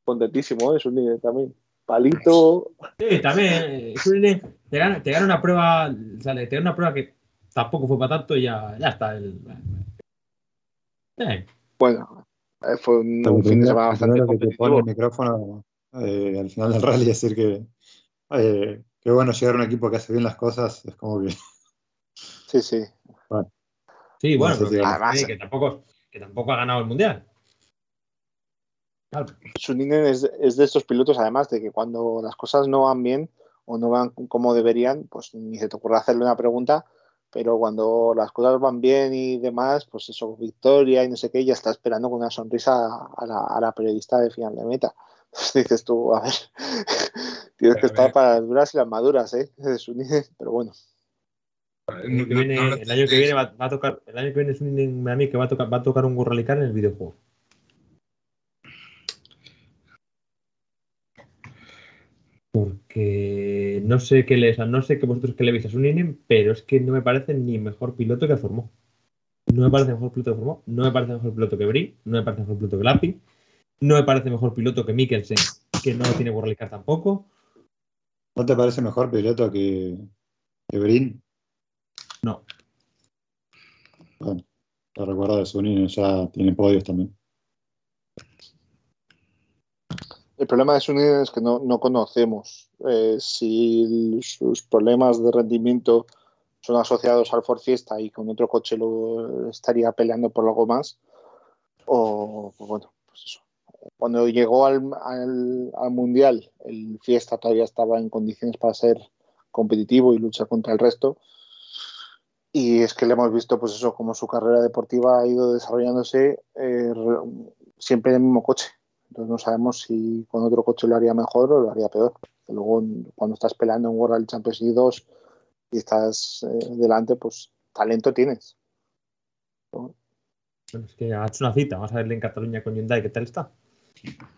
Contentísimo, ¿eh? Suninen también. Palito. Sí, también. Suninen te gana, te gana una prueba, o sea, te gana una prueba que tampoco fue para tanto y ya, ya está. El... Eh. Bueno, fue un, un fin de semana bastante competitivo. El micrófono eh, al final del rally, decir que, eh, que bueno, llegar a un equipo que hace bien las cosas es como que... Sí, sí. Bueno. Sí, bueno, no sé, pero además, sí, que, tampoco, que tampoco ha ganado el Mundial. Claro. Suninen es, es de estos pilotos, además, de que cuando las cosas no van bien o no van como deberían, pues ni se te ocurre hacerle una pregunta. Pero cuando las cosas van bien y demás, pues eso, victoria y no sé qué, ya está esperando con una sonrisa a la, a la periodista de final de meta. Entonces dices tú, a ver, tienes que estar para las duras y las maduras, ¿eh? Pero bueno. El año que viene, el año que viene va, va a tocar, el año que viene es un a mí que va a tocar, va a tocar un World Rally Car en el videojuego. Porque no sé qué les, no sé que vosotros que le veis a Suninen, pero es que no me parece ni mejor piloto que Fourmaux. No me parece mejor piloto que Fourmaux, no me parece mejor piloto que Breen, no me parece mejor piloto que Lappi, no me parece mejor piloto que Mikkelsen, que no tiene World Rally Car tampoco. ¿No te parece mejor piloto que, que Breen? No. Bueno, te recuerdo de Suninen, ya tiene podios también. El problema de Suninen es que no, no conocemos eh, si sus problemas de rendimiento son asociados al Ford Fiesta y con otro coche lo estaría peleando por algo más. O, pues bueno, pues eso. Cuando llegó al, al, al Mundial, el Fiesta todavía estaba en condiciones para ser competitivo y luchar contra el resto. Y es que le hemos visto, pues eso, como su carrera deportiva ha ido desarrollándose eh, siempre en el mismo coche. Entonces no sabemos si con otro coche lo haría mejor o lo haría peor. Luego, cuando estás peleando en World Rally Championship dos y estás eh, delante, pues talento tienes. Bueno, es que ha hecho una cita. Vamos a verle en Cataluña con Hyundai qué tal está.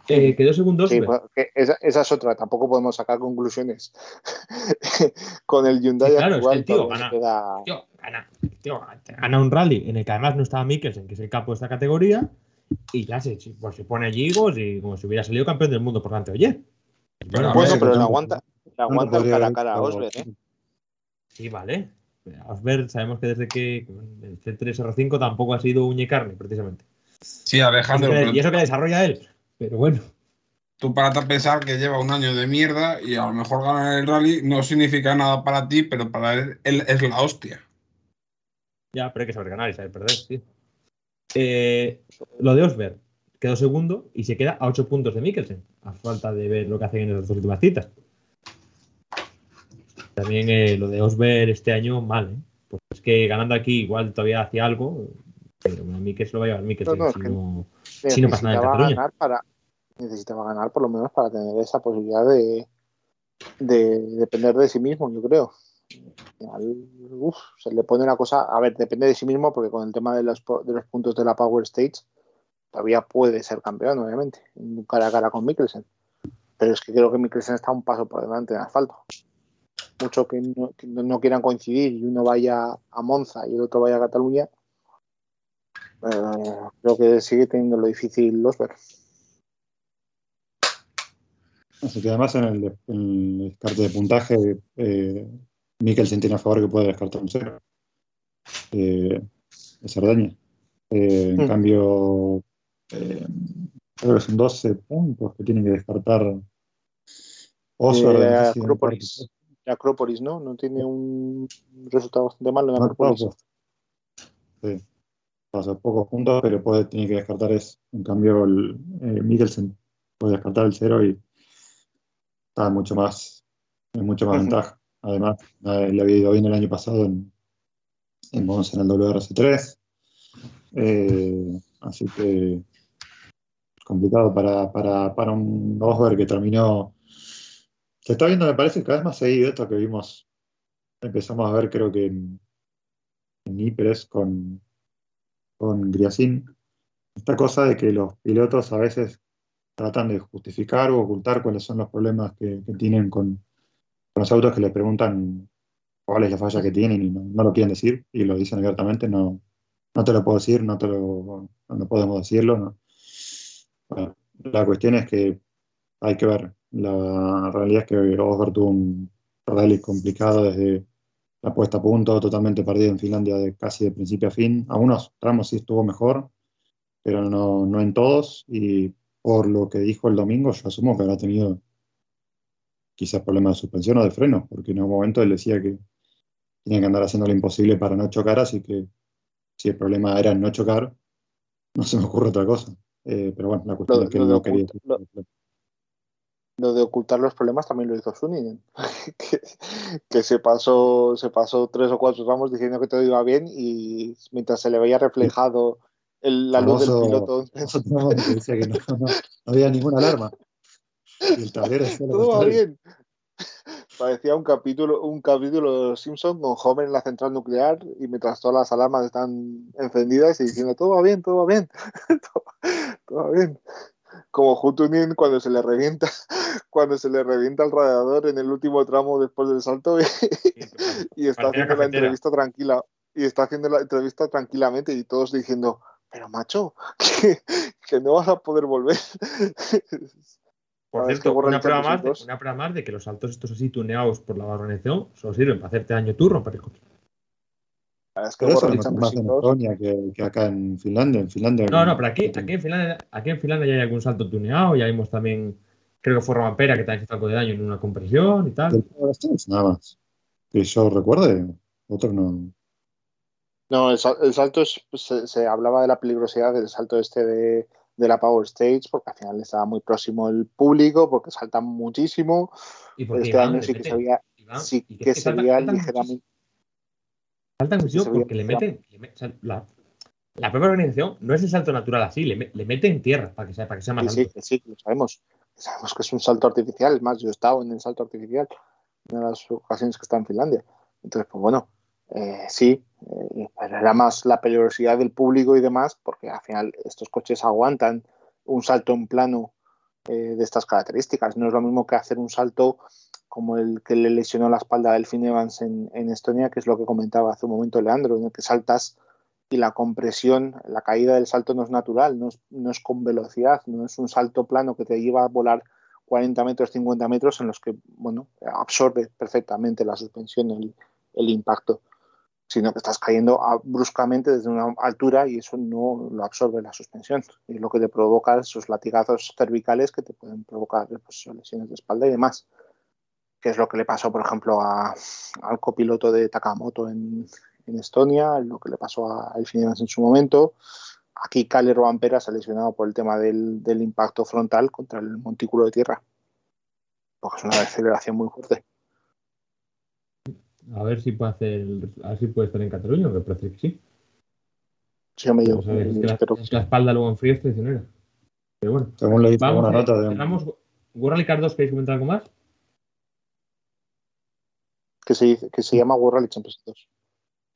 Eh, quedó segundos. Sí, pues, que esa, esa es otra. Tampoco podemos sacar conclusiones. Con el Hyundai sí, claro, actual, es que el tío gana, queda... tío, gana, tío, gana un rally en el que además no estaba Mikkelsen, que es el capo de esta categoría. Y ya se, pues, se pone allí pues, y como si hubiera salido campeón del mundo por delante Ogier. Bueno, bueno ver, pero no aguanta, no aguanta el cara a cara a Osberg, ¿eh? Sí, vale. Osberg sabemos que desde que el C tres R cinco tampoco ha sido uña y carne, precisamente. Sí, Alejandro. Y eso, y eso que desarrolla él. Pero bueno. Tú parate a pensar que lleva un año de mierda y a lo mejor ganar el rally no significa nada para ti, pero para él, él es la hostia. Ya, pero hay que saber ganar y saber perder, sí. Eh, lo de Osberg quedó segundo y se queda a ocho puntos de Mikkelsen, a falta de ver lo que hacen en las dos últimas citas. También eh, lo de Osberg este año mal, ¿eh? Pues es que ganando aquí igual todavía hacía algo, pero bueno, Mikkelsen lo va a llevar Mikkelsen, no, no, si, no, si no pasa nada en Cataluña. Ganar para, necesitaba ganar por lo menos para tener esa posibilidad de, de depender de sí mismo, yo creo. Uf, se le pone una cosa, a ver, depende de sí mismo porque con el tema de los, de los puntos de la Power Stage todavía puede ser campeón, obviamente, cara a cara con Mikkelsen, pero es que creo que Mikkelsen está un paso por delante en asfalto. Mucho que no, que no quieran coincidir y uno vaya a Monza y el otro vaya a Cataluña, eh, creo que sigue teniendo lo difícil Losberg. Así que además en el, en el descarte de puntaje, eh, Mikkelsen tiene a favor que puede descartar un cero eh, de Cerdeña. Eh, en mm. cambio, eh, creo que son doce puntos que tienen que descartar Oso. Eh, la Acrópolis. La Acrópolis, ¿no? No tiene un resultado bastante malo en la Acrópolis. Sí. Pasa pocos puntos, pero puede, tiene que descartar eso. En cambio, el, eh, Mikkelsen puede descartar el cero y está mucho más, mucho más uh-huh. ventaja. Además, eh, le había ido bien el año pasado en, en Monza, en el W R C tres. Eh, así que complicado para, para, para un Rosberg que terminó. Se está viendo, me parece, cada vez más seguido esto que vimos. Empezamos a ver, creo que en, en Ypres con, con Griasin, esta cosa de que los pilotos a veces tratan de justificar o ocultar cuáles son los problemas que, que tienen con, con los autos, que les preguntan cuál es la falla que tienen y no, no lo quieren decir y lo dicen abiertamente. No, no te lo puedo decir, no te lo, no podemos decirlo, no. Bueno, la cuestión es que hay que ver. La realidad es que Rosberg tuvo un rally complicado desde la puesta a punto, totalmente perdido en Finlandia de casi de principio a fin. Algunos tramos sí estuvo mejor, pero no, no en todos. Y por lo que dijo el domingo, yo asumo que habrá tenido quizás problemas de suspensión o de frenos, porque en un momento él decía que tenía que andar haciendo lo imposible para no chocar, así que si el problema era no chocar, no se me ocurre otra cosa. Eh, pero bueno, la cuestión lo, es que no quería. Lo, lo de ocultar los problemas también lo hizo Suninen, que, que se pasó se pasó tres o cuatro tramos diciendo que todo iba bien y mientras se le veía reflejado el, la luz famoso, del piloto. No, decía que no, no, no había ninguna alarma. Y el tablero todo va bien. Parecía un capítulo un capítulo de los Simpsons con Homer en la central nuclear y mientras todas las alarmas están encendidas y diciendo todo va bien, todo va bien, todo, todo va bien. Como Huttunen cuando se le revienta cuando se le revienta el radiador en el último tramo después del salto y, y está haciendo la entrevista tranquila y está haciendo la entrevista tranquilamente y todos diciendo, pero macho, que, que no vas a poder volver. Por cierto, una prueba, más de, una prueba más de que los saltos estos así tuneados por la organización solo sirven para hacerte daño tú, romper el coche. Es que eso es más en Estonia que, que acá en Finlandia. En Finlandia no, no, pero aquí, aquí, en Finlandia, aquí en Finlandia ya hay algún salto tuneado. Ya vimos también, creo que fue Rovanperä que también hizo algo de daño en una compresión y tal. Nada más. Que yo recuerde, otro no. No, el, el salto es, se, se hablaba de la peligrosidad del salto este de... de la Power Stage, porque al final estaba muy próximo el público, porque saltan muchísimo. Y porque este Iván, año sí que meten, se veía, Iván, sí que, que se veía ligeramente. Saltan muchísimo porque le meten. Le met, o sea, la, la propia organización no es el salto natural así, le, le meten tierra para que sea, para que sea más sí, alto. Sí, sí, lo sabemos. Sabemos que es un salto artificial, es más, yo he estado en el salto artificial, una de las ocasiones que está en Finlandia. Entonces, pues bueno. Eh, sí, eh, pero era más la peligrosidad del público y demás, porque al final estos coches aguantan un salto en plano eh, de estas características. No es lo mismo que hacer un salto como el que le lesionó la espalda a Elfyn Evans en, en Estonia, que es lo que comentaba hace un momento Leandro, en el que saltas y la compresión, la caída del salto no es natural, no es, no es con velocidad, no es un salto plano que te lleva a volar cuarenta metros, cincuenta metros, en los que bueno, absorbe perfectamente la suspensión, el, el impacto, sino que estás cayendo bruscamente desde una altura y eso no lo absorbe la suspensión. Y es lo que te provoca esos latigazos cervicales que te pueden provocar pues, lesiones de espalda y demás. Que es lo que le pasó, por ejemplo, a, al copiloto de Takamoto en, en Estonia, lo que le pasó a Elfyn Evans en su momento. Aquí Kalle Rovanperä se ha lesionado por el tema del, del impacto frontal contra el montículo de tierra. Porque es una aceleración muy fuerte. A ver si puede hacer, a ver si puede estar en Cataluña, que parece que sí. Sí, me digo. Pues es, que la, es que la espalda luego enfría esta diccionera. Pero bueno. Según le vamos a, nota de... Cerramos. World Rally Car dos, ¿queréis comentar algo más? Que se, que se llama World Rally Championship dos.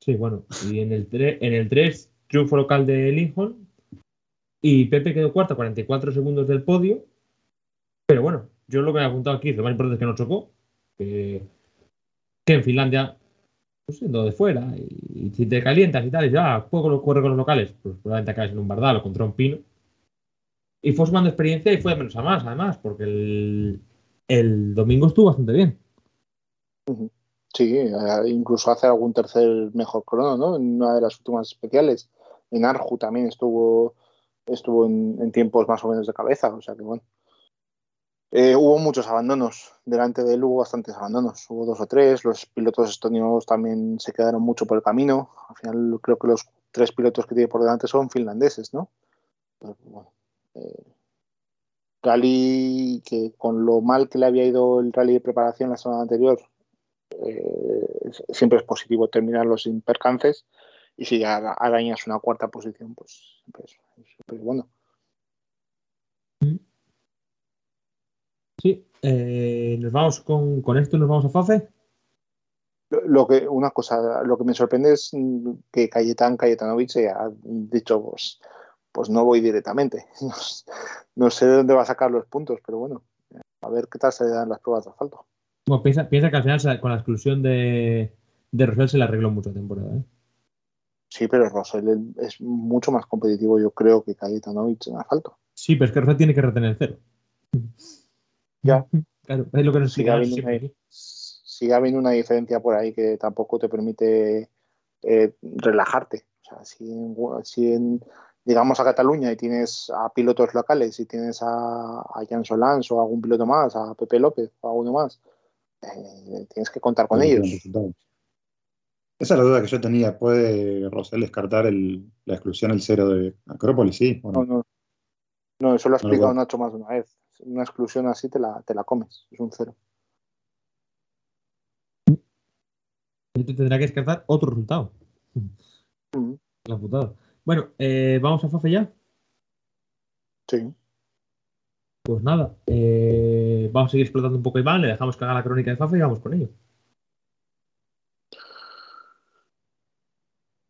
Sí, bueno. Y en el, tre, en el tres, triunfo local de Lincoln. Y Pepe quedó cuarto, cuarenta y cuatro segundos del podio. Pero bueno, yo lo que me he apuntado aquí, lo más importante es que no chocó, que, que en Finlandia, pues siendo de fuera, y, y si te calientas y tal, y dices, ah, ¿puedo correr con los locales? Pues probablemente acabes en un bardal o contra un pino. Y fue sumando experiencia y fue de menos a más, además, porque el, el domingo estuvo bastante bien. Sí, incluso hace algún tercer mejor crono, ¿no? En una de las últimas especiales. En Arju también estuvo estuvo en, en tiempos más o menos de cabeza, o sea que bueno. Eh, hubo muchos abandonos, delante de él hubo bastantes abandonos, hubo dos o tres, los pilotos estonios también se quedaron mucho por el camino, al final creo que los tres pilotos que tiene por delante son finlandeses, ¿no? Pero, bueno, eh, rally que con lo mal que le había ido el rally de preparación la semana anterior, eh, siempre es positivo terminarlo sin percances, y si ya arañas una cuarta posición, pues siempre es, siempre es bueno. Mm. Sí, eh, nos vamos con, con esto, nos vamos a Fafe. Lo que, una cosa, lo que me sorprende es que Cayetán Cayetanovic ha dicho, pues, pues no voy directamente. No, no sé de dónde va a sacar los puntos, pero bueno, a ver qué tal se le dan las pruebas de asfalto. Bueno, piensa, piensa que al final con la exclusión de, de Rosell se le arregló mucho la temporada, ¿eh? Sí, pero Rosell es mucho más competitivo, yo creo, que Cayetanovic en asfalto. Sí, pero es que Rosell tiene que retener cero. Ya, claro, es lo que nos sigue habiendo una, sigue habiendo una diferencia por ahí que tampoco te permite eh, relajarte. O sea, si, en, si en, llegamos a Cataluña y tienes a pilotos locales, si tienes a, a Jan Solans o a algún piloto más, a Pepe López o a alguno más, eh, tienes que contar con sí, ellos. Bien, esa es la duda que yo tenía. ¿Puede Rosell descartar el, la exclusión al cero de Acrópolis? Sí, bueno. no, no. No, eso lo ha explicado Nacho más de una vez. Una exclusión así te la, te la comes. Es un cero. Te tendrá que descartar otro resultado. Mm. La putada. Bueno, eh, ¿vamos a Fafe ya? Sí. Pues nada. Eh, vamos a seguir explotando un poco a Iván. Le dejamos que haga la crónica de Fafe y vamos con ello.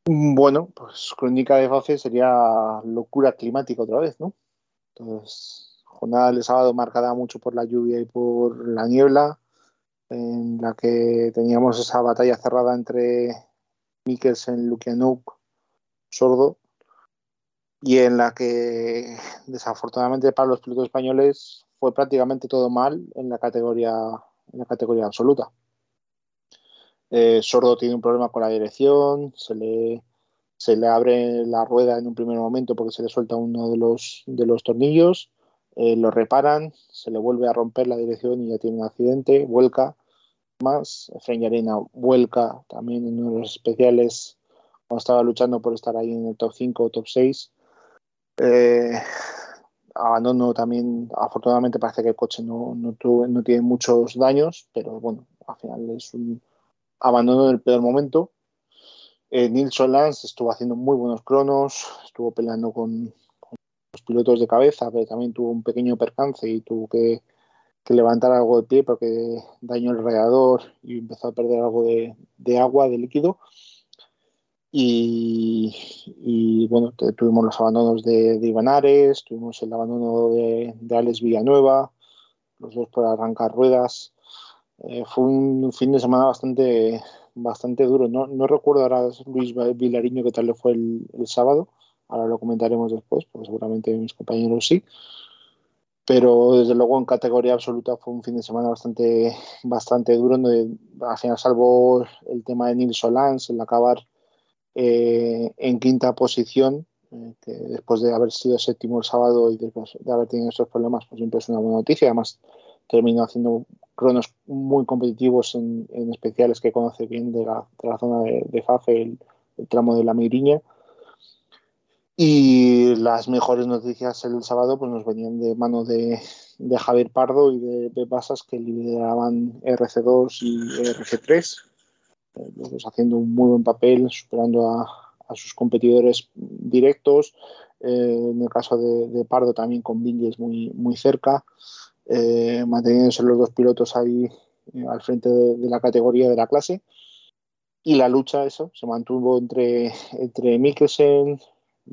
Bueno, pues crónica de Fafe sería locura climática otra vez, ¿no? Entonces, jornada del sábado marcada mucho por la lluvia y por la niebla, en la que teníamos esa batalla cerrada entre Mikkelsen, Lukyanuk, Sordo, y en la que desafortunadamente para los pilotos españoles fue prácticamente todo mal en la categoría, en la categoría absoluta. Eh, Sordo tiene un problema con la dirección, se le... se le abre la rueda en un primer momento porque se le suelta uno de los, de los tornillos, eh, lo reparan, se le vuelve a romper la dirección y ya tiene un accidente, vuelca más. Efrén Llarena vuelca también en uno de los especiales cuando estaba luchando por estar ahí en el top cinco o top seis. Eh, abandono también, afortunadamente parece que el coche no, no, tuvo, no tiene muchos daños, pero bueno, al final es un abandono en el peor momento. Eh, Nil Solans estuvo haciendo muy buenos cronos, estuvo peleando con, con los pilotos de cabeza, pero también tuvo un pequeño percance y tuvo que, que levantar algo de pie porque dañó el radiador y empezó a perder algo de, de agua, de líquido. Y, y bueno, tuvimos los abandonos de, de Iván Ares, tuvimos el abandono de, de Alex Villanueva, los dos por arrancar ruedas. Eh, fue un fin de semana bastante... bastante duro, no, no recuerdo ahora Luis Vilariño qué tal le fue el, el sábado, ahora lo comentaremos después porque seguramente mis compañeros sí, pero desde luego en categoría absoluta fue un fin de semana bastante bastante duro, donde al final salvo el tema de Nil Solans el acabar eh, en quinta posición, eh, que después de haber sido séptimo el sábado y después de haber tenido estos problemas, pues siempre es una buena noticia, además terminó haciendo cronos muy competitivos en, en especiales que conoce bien de la, de la zona de, de Fafe, el, el tramo de la Miriña. Y las mejores noticias el sábado pues nos venían de mano de, de Javier Pardo y de Pep Bassas, que lideraban R C dos y R C tres, los dos haciendo un muy buen papel, superando a, a sus competidores directos. Eh, en el caso de, de Pardo también con Vinges muy, muy cerca. Eh, manteniéndose los dos pilotos ahí eh, al frente de, de la categoría de la clase, y la lucha eso se mantuvo entre, entre Mikkelsen,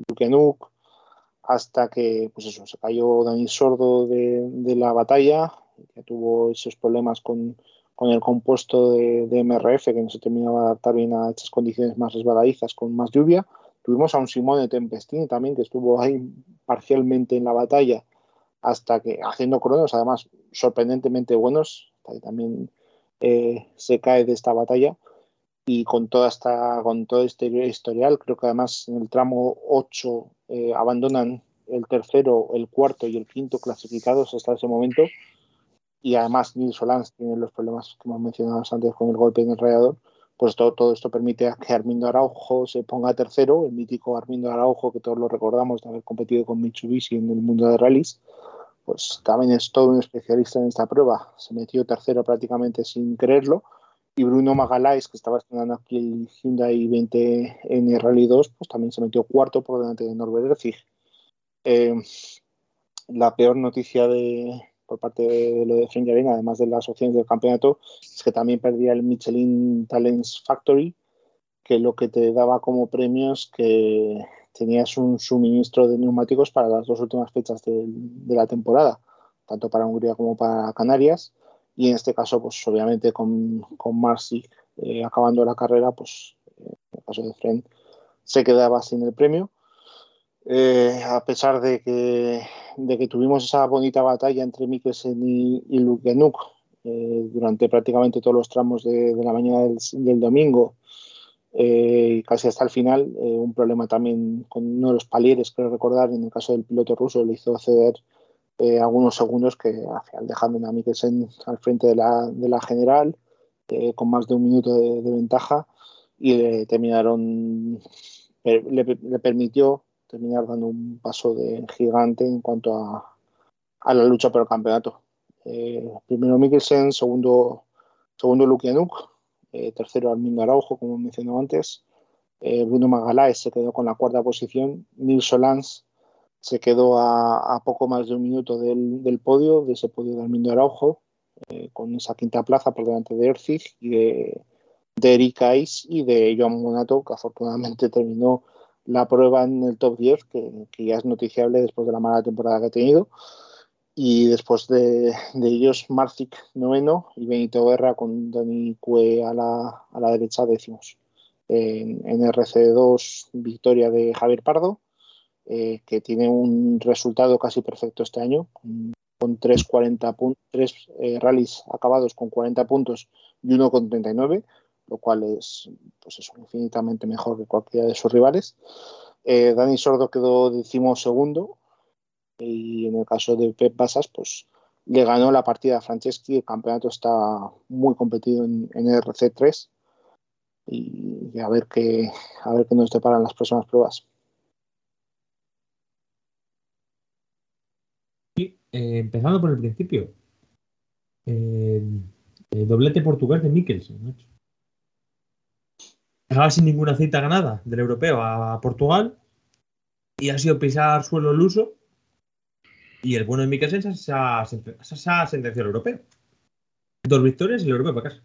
Lukyanuk, hasta que pues eso, se cayó Dani Sordo de, de la batalla que tuvo esos problemas con, con el compuesto de, de M R F, que no se terminaba de adaptar bien a estas condiciones más resbaladizas con más lluvia. Tuvimos a un Simone Tempestini también, que estuvo ahí parcialmente en la batalla, hasta que haciendo cronos, además sorprendentemente buenos, hasta que también eh, se cae de esta batalla. Y con toda esta, con todo este historial, creo que además en el tramo ocho eh, abandonan el tercero, el cuarto y el quinto clasificados hasta ese momento. Y además Nil Solans tiene los problemas que hemos mencionado antes con el golpe en el radiador. Pues todo, todo esto permite que Armindo Araujo se ponga tercero, el mítico Armindo Araujo, que todos lo recordamos de haber competido con Mitsubishi en el mundo de rallies. Pues también es todo un especialista en esta prueba, se metió tercero prácticamente sin creerlo. Y Bruno Magalhães, que estaba estrenando aquí el Hyundai veinte N Rally dos, pues también se metió cuarto por delante de Norbert Erzig. Eh, la peor noticia de, por parte de lo de Efrén Llarena, además de las opciones del campeonato, es que también perdía el Michelin Talents Factory, que lo que te daba como premio es que tenías un suministro de neumáticos para las dos últimas fechas de, de la temporada, tanto para Hungría como para Canarias. Y en este caso, pues obviamente con, con Marcy eh, acabando la carrera, pues eh, en el caso de Efrén se quedaba sin el premio. Eh, a pesar de que, de que tuvimos esa bonita batalla entre Mikkelsen y, y Lukyanuk eh, durante prácticamente todos los tramos de, de la mañana del, del domingo, eh, y casi hasta el final, eh, un problema también con uno de los palieres, creo recordar, en el caso del piloto ruso, le hizo ceder Eh, algunos segundos, que al final dejando a Mikkelsen al frente de la, de la general eh, con más de un minuto de, de ventaja, y le terminaron per, le, le permitió terminar dando un paso de gigante en cuanto a, a la lucha por el campeonato. Eh, primero Mikkelsen, segundo segundo Lukyanuk, eh, tercero Armindo Araujo, como mencioné antes, eh, Bruno Magalhães se quedó con la cuarta posición, Nil Solans se quedó a, a poco más de un minuto del, del podio, de ese podio de Armindo Araujo, eh, con esa quinta plaza por delante de Erzig y de, de Eric Ais y de Joan Bonato, que afortunadamente terminó la prueba en el top diez, que, que ya es noticiable después de la mala temporada que ha tenido. Y después de, de ellos, Marcic noveno y Benito Guerra con Dani Cue a la, a la derecha décimos. En, en R C dos, victoria de Javier Pardo, Eh, que tiene un resultado casi perfecto este año, con tres, cuarenta pun- tres eh, rallies acabados con cuarenta puntos y uno con treinta y nueve, lo cual es, pues es infinitamente mejor que cualquiera de sus rivales. Eh, Dani Sordo quedó decimosegundo, y en el caso de Pep Bassas, pues le ganó la partida a Franceschi. El campeonato está muy competido en, en R C tres, y, y a ver qué a ver qué nos deparan las próximas pruebas. Eh, empezando por el principio, eh, el doblete portugués de Mikkelsen, ¿no? Dejaba sin ninguna cita ganada del europeo a Portugal, y ha sido pisar suelo luso, y el bueno de Mikkelsen se ha sentenciado al europeo. Dos victorias y el europeo para casa.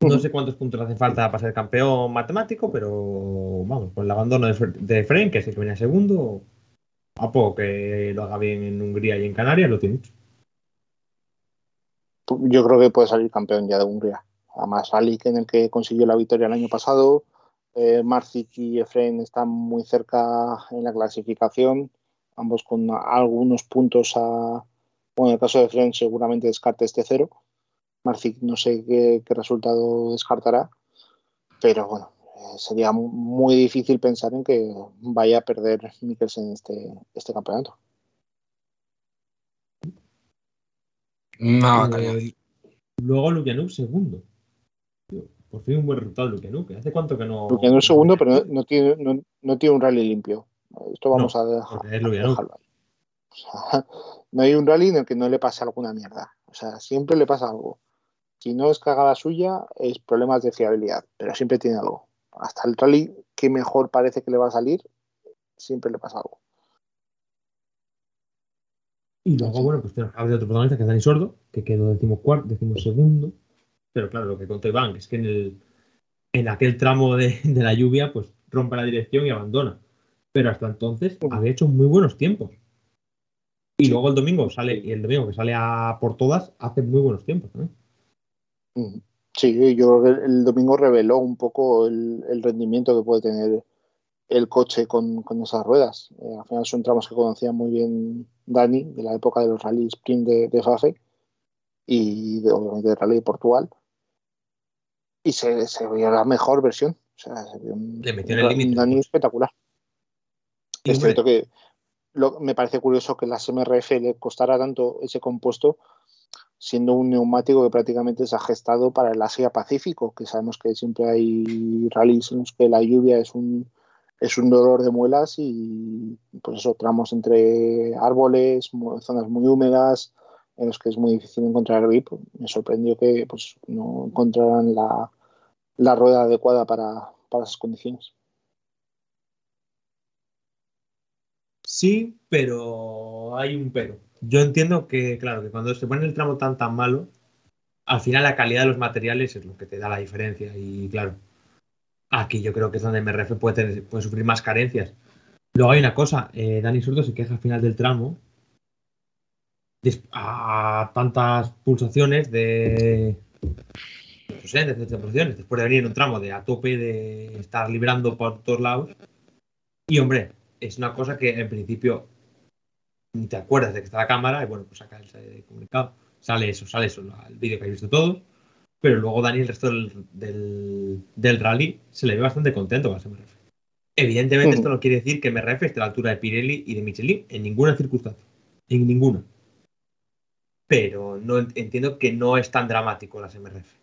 No sé cuántos puntos hace falta para ser campeón matemático, pero vamos, con el abandono de, de Efrén, que es el que venía segundo, a poco que lo haga bien en Hungría y en Canarias, lo tiene hecho. Yo creo que puede salir campeón ya de Hungría. Además, Alic, en el que consiguió la victoria el año pasado, eh, Marcic y Efrén están muy cerca en la clasificación, ambos con algunos puntos a... Bueno, en el caso de Efrén seguramente descarte este cero. Marcic no sé qué, qué resultado descartará, pero bueno, sería muy difícil pensar en que vaya a perder Mikkelsen este, este campeonato. No, eh, luego Lukyanuk segundo. Por fin un buen resultado Lukyanuk. ¿Hace cuánto que no? Lukyanuk segundo, pero no, no, tiene, no, no tiene un rally limpio. Esto vamos no, a, dejar, a dejarlo ahí. O sea, no hay un rally en el que no le pase alguna mierda. O sea, siempre le pasa algo. Si no es cagada suya, es problemas de fiabilidad, pero siempre tiene algo. Hasta el rally que mejor parece que le va a salir, siempre le pasa algo. Y luego, bueno, pues ha habido otro protagonista que es Dani Sordo, que quedó decimocuarto, decimosegundo. Pero claro, lo que contó Iván es que en, el, en aquel tramo de, de la lluvia, pues rompe la dirección y abandona. Pero hasta entonces había hecho muy buenos tiempos. Y luego el domingo sale, y el domingo que sale a por todas, hace muy buenos tiempos también. ¿Eh? Sí, yo creo que el domingo reveló un poco el, el rendimiento que puede tener el coche con, con esas ruedas. Eh, al final son tramos que conocía muy bien Dani, de la época de los rally sprint de, de Fafe y de, obviamente de rally de Portugal. Y se, se veía la mejor versión. O sea, se vio un, Le metió un, el límite. Dani espectacular. Es cierto que lo, me parece curioso que las M R F le costara tanto ese compuesto, siendo un neumático que prácticamente se ha gestado para el Asia-Pacífico, que sabemos que siempre hay rallies en los que la lluvia es un es un dolor de muelas y pues eso, tramos entre árboles, zonas muy húmedas en los que es muy difícil encontrar grip. Me sorprendió que pues no encontraran la, la rueda adecuada para, para esas condiciones. Sí, pero hay un pero. Yo entiendo que, claro, que cuando se pone el tramo tan tan malo, al final la calidad de los materiales es lo que te da la diferencia. Y claro, aquí yo creo que es donde M R F puede, tener, puede sufrir más carencias. Luego hay una cosa, eh, Dani Sordo se queja al final del tramo a tantas pulsaciones de, no sé, de, de, de pulsaciones, después de venir un tramo de a tope, de estar librando por todos lados. Y hombre, es una cosa que en principio ni te acuerdas de que está la cámara, y bueno, pues acá el comunicado, sale eso, sale eso, el vídeo que habéis visto todo, pero luego Dani el resto del, del, del rally se le ve bastante contento con ese M R F. Evidentemente sí. Esto no quiere decir que M R F esté a la altura de Pirelli y de Michelin en ninguna circunstancia, en ninguna. Pero no entiendo que no es tan dramático las M R F.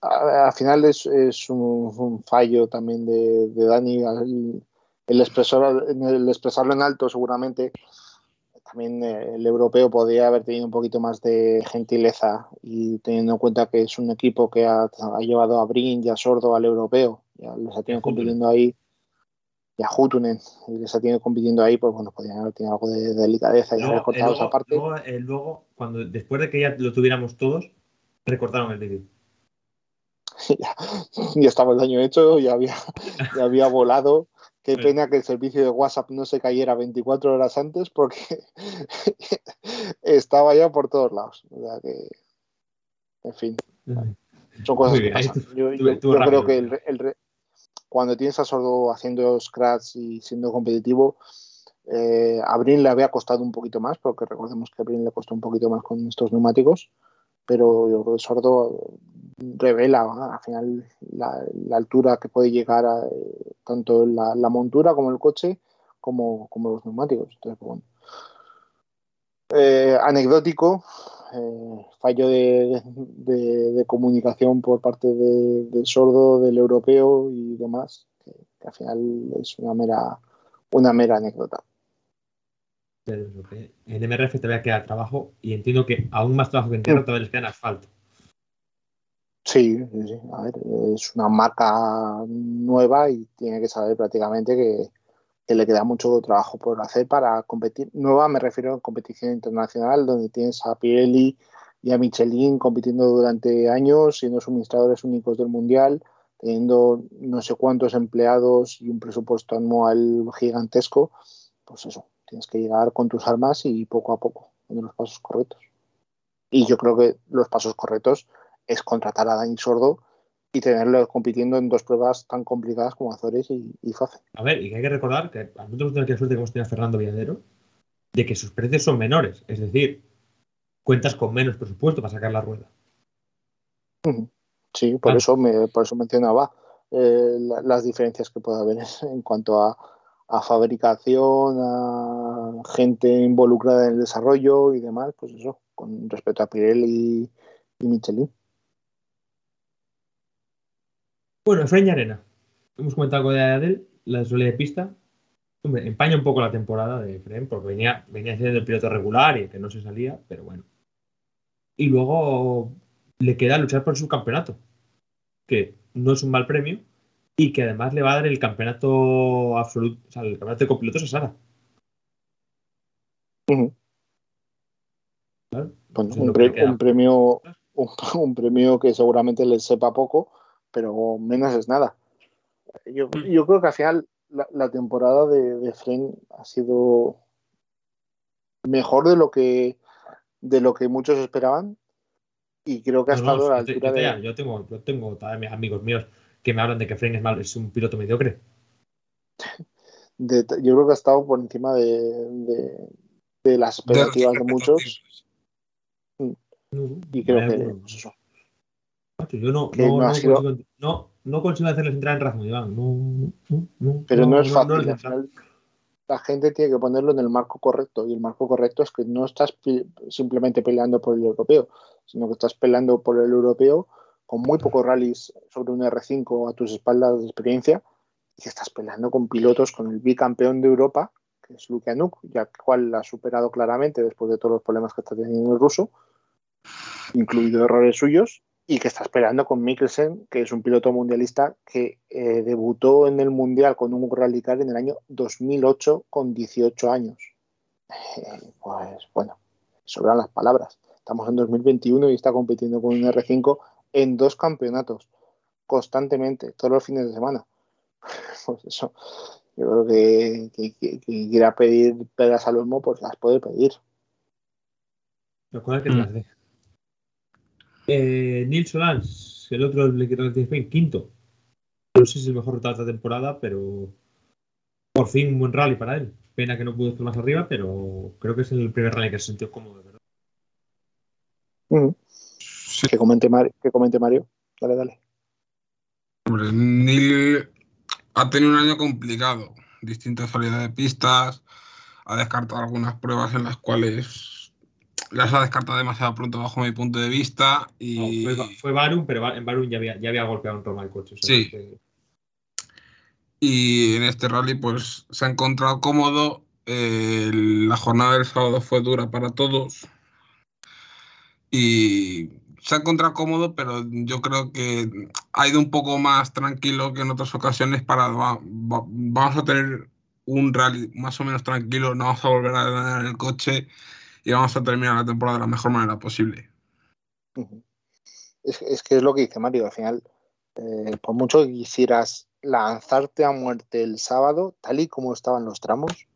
Al final es, es un, un fallo también de, de Dani. Al, El, expresor, el expresarlo en alto, seguramente también el europeo podría haber tenido un poquito más de gentileza, y teniendo en cuenta que es un equipo que ha, ha llevado a Breen y a Sordo al europeo, ya les ha tenido compitiendo ahí, y a Huttunen, y les ha tenido compitiendo ahí, pues bueno, podrían haber tenido algo de, de delicadeza y luego, haber cortado luego, esa parte. Luego, eh, luego cuando, después de que ya lo tuviéramos todos, recortaron el vídeo. Ya, ya estaba el daño hecho, ya había, ya había volado. Qué pena que el servicio de WhatsApp no se cayera veinticuatro horas antes, porque estaba ya por todos lados. O sea que, en fin, son cosas que pasan. Yo, yo, yo creo que el, el, cuando tienes a Sordo haciendo scratch y siendo competitivo, eh, a Breen le había costado un poquito más, porque recordemos que a Breen le costó un poquito más con estos neumáticos, pero yo creo que Sordo revela, ¿no? Al final la, la altura que puede llegar a, eh, tanto la, la montura como el coche como, como los neumáticos. Entonces, bueno. eh, anecdótico, eh, fallo de, de, de comunicación por parte de, del Sordo, del europeo y demás, que, que al final es una mera una mera anécdota. Pero en M R F te voy a quedar trabajo, y entiendo que aún más trabajo que en tierra todavía les queda en asfalto. Sí, sí, sí. A ver, es una marca nueva y tiene que saber prácticamente que, que le queda mucho trabajo por hacer para competir. Nueva, me refiero a competición internacional, donde tienes a Pirelli y a Michelin compitiendo durante años, siendo suministradores únicos del mundial, teniendo no sé cuántos empleados y un presupuesto anual gigantesco. Pues eso, tienes que llegar con tus armas y poco a poco, dando los pasos correctos. Y yo creo que los pasos correctos es contratar a Dani Sordo y tenerlo compitiendo en dos pruebas tan complicadas como Azores y, y Fafe. A ver, y que hay que recordar que a nosotros tenemos la suerte que hemos tenido a Fernando Villadero, de que sus precios son menores, es decir, cuentas con menos presupuesto para sacar la rueda. Sí, por, claro. eso, me, por eso mencionaba eh, la, las diferencias que puede haber en cuanto a, a fabricación, a gente involucrada en el desarrollo y demás, pues eso, con respecto a Pirelli y, y Michelin. Bueno, Efrén Llarena. Hemos comentado algo de él, la desolada de pista. Hombre, empaña un poco la temporada de Efrén, porque venía, venía siendo el piloto regular y que no se salía, pero bueno. Y luego le queda luchar por el subcampeonato, que no es un mal premio y que además le va a dar el campeonato absoluto, o sea, el campeonato de copilotos a Sara. Uh-huh. Claro, bueno, no sé un, pre- un, premio, un, un premio que seguramente le sepa poco, pero menos es nada. Yo, yo creo que al final la, la temporada de, de Efrén ha sido mejor de lo que de lo que muchos esperaban y creo que ha estado no, no, a la altura yo te, de... Yo tengo, yo tengo amigos míos que me hablan de que Efrén es mal, es un piloto mediocre. De, yo creo que ha estado por encima de, de, de las expectativas de, de muchos. Y creo que pues eso. Macho, yo no, no, no, sido... consigo, no, no consigo hacerles entrar en razón, Iván. No, no, no, pero no, no es no, fácil. No al final, la gente tiene que ponerlo en el marco correcto. Y el marco correcto es que no estás pi- simplemente peleando por el europeo, sino que estás peleando por el europeo con muy pocos rallies sobre un erre cinco a tus espaldas de experiencia. Y que estás peleando con pilotos, con el bicampeón de Europa, que es Lukyanuk, ya cual la ha superado claramente después de todos los problemas que está teniendo el ruso, incluidos errores suyos. Y que está esperando con Mikkelsen, que es un piloto mundialista que eh, debutó en el mundial con un rally car en el año dos mil ocho con dieciocho años. Eh, pues bueno, sobran las palabras. Estamos en dos mil veintiuno y está compitiendo con un erre cinco en dos campeonatos, constantemente, todos los fines de semana. Pues eso, yo creo que, que, que, que quiera pedir pedras al olmo, pues las puede pedir. Recuerda que las de. Eh, Nil Solans, el otro en quinto. No sé si es el mejor resultado de esta temporada, pero por fin un buen rally para él. Pena que no pudo estar más arriba, pero creo que es el primer rally que se sintió cómodo, ¿verdad? Mm. Sí. Que comente Mario, que comente Mario. Dale, dale. Hombre, Nil ha tenido un año complicado. Distintas variedades de pistas. Ha descartado algunas pruebas en las cuales las ha descartado demasiado pronto bajo mi punto de vista y... No, fue, fue Barum, pero en Barum ya había, ya había golpeado un roma el coche. O sea, sí. Que... Y en este rally pues se ha encontrado cómodo. Eh, la jornada del sábado fue dura para todos. Y se ha encontrado cómodo, pero yo creo que ha ido un poco más tranquilo que en otras ocasiones para... Va, va, vamos a tener un rally más o menos tranquilo, no vamos a volver a dañar el coche... Y vamos a terminar la temporada de la mejor manera posible. Es, es que es lo que dice Mario. Al final, eh, por mucho que quisieras lanzarte a muerte el sábado, tal y como estaban los tramos,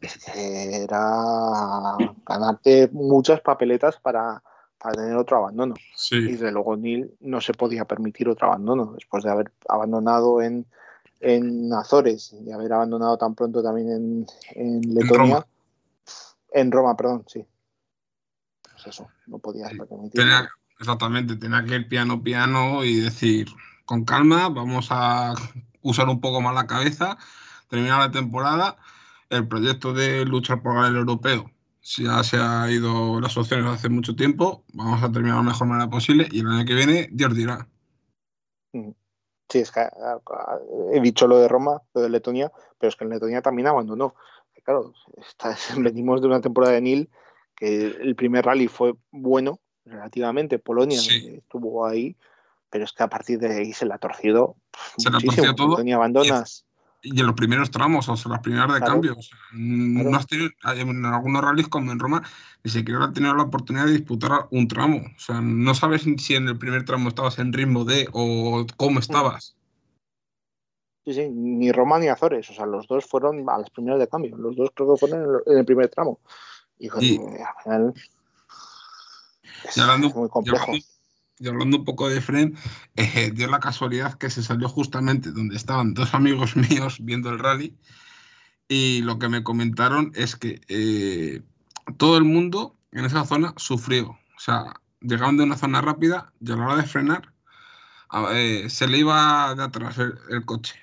es que era ganarte muchas papeletas para, para tener otro abandono. Sí. Y desde luego Nil no se podía permitir otro abandono. Después de haber abandonado en, en Azores y haber abandonado tan pronto también en, en Letonia. En Roma. En Roma, perdón, sí. Pues eso, no podías permitir. Tenía, exactamente, tenía que ir piano, piano y decir, con calma, vamos a usar un poco más la cabeza, terminar la temporada, el proyecto de luchar por ganar el europeo. Si ya se ha ido las opciones hace mucho tiempo, vamos a terminar de la mejor manera posible y el año que viene Dios dirá. Sí, es que he dicho lo de Roma, lo de Letonia, pero es que en Letonia también abandonó. Claro, está, venimos de una temporada de Nil que el primer rally fue bueno, relativamente. Polonia sí. Estuvo ahí, pero es que a partir de ahí se la ha torcido. Se la ha torcido todo. Polonia abandonas. Y en los primeros tramos, o sea, las primeras de claro. Cambio. O sea, claro. No has tenido, en algunos rallies, como en Roma, ni siquiera has tenido la oportunidad de disputar un tramo. O sea, no sabes si en el primer tramo estabas en ritmo de o cómo estabas. Sí, sí, ni Roma ni Azores, o sea, los dos fueron a las primeras de cambio, los dos creo que fueron en el primer tramo. Y, joder, y al final es, y hablando, es muy complejo. Y hablando un poco de Efrén, eh, dio la casualidad que se salió justamente donde estaban dos amigos míos viendo el rally y lo que me comentaron es que eh, todo el mundo en esa zona sufrió, o sea, llegaban de una zona rápida y a la hora de frenar eh, se le iba de atrás el, el coche.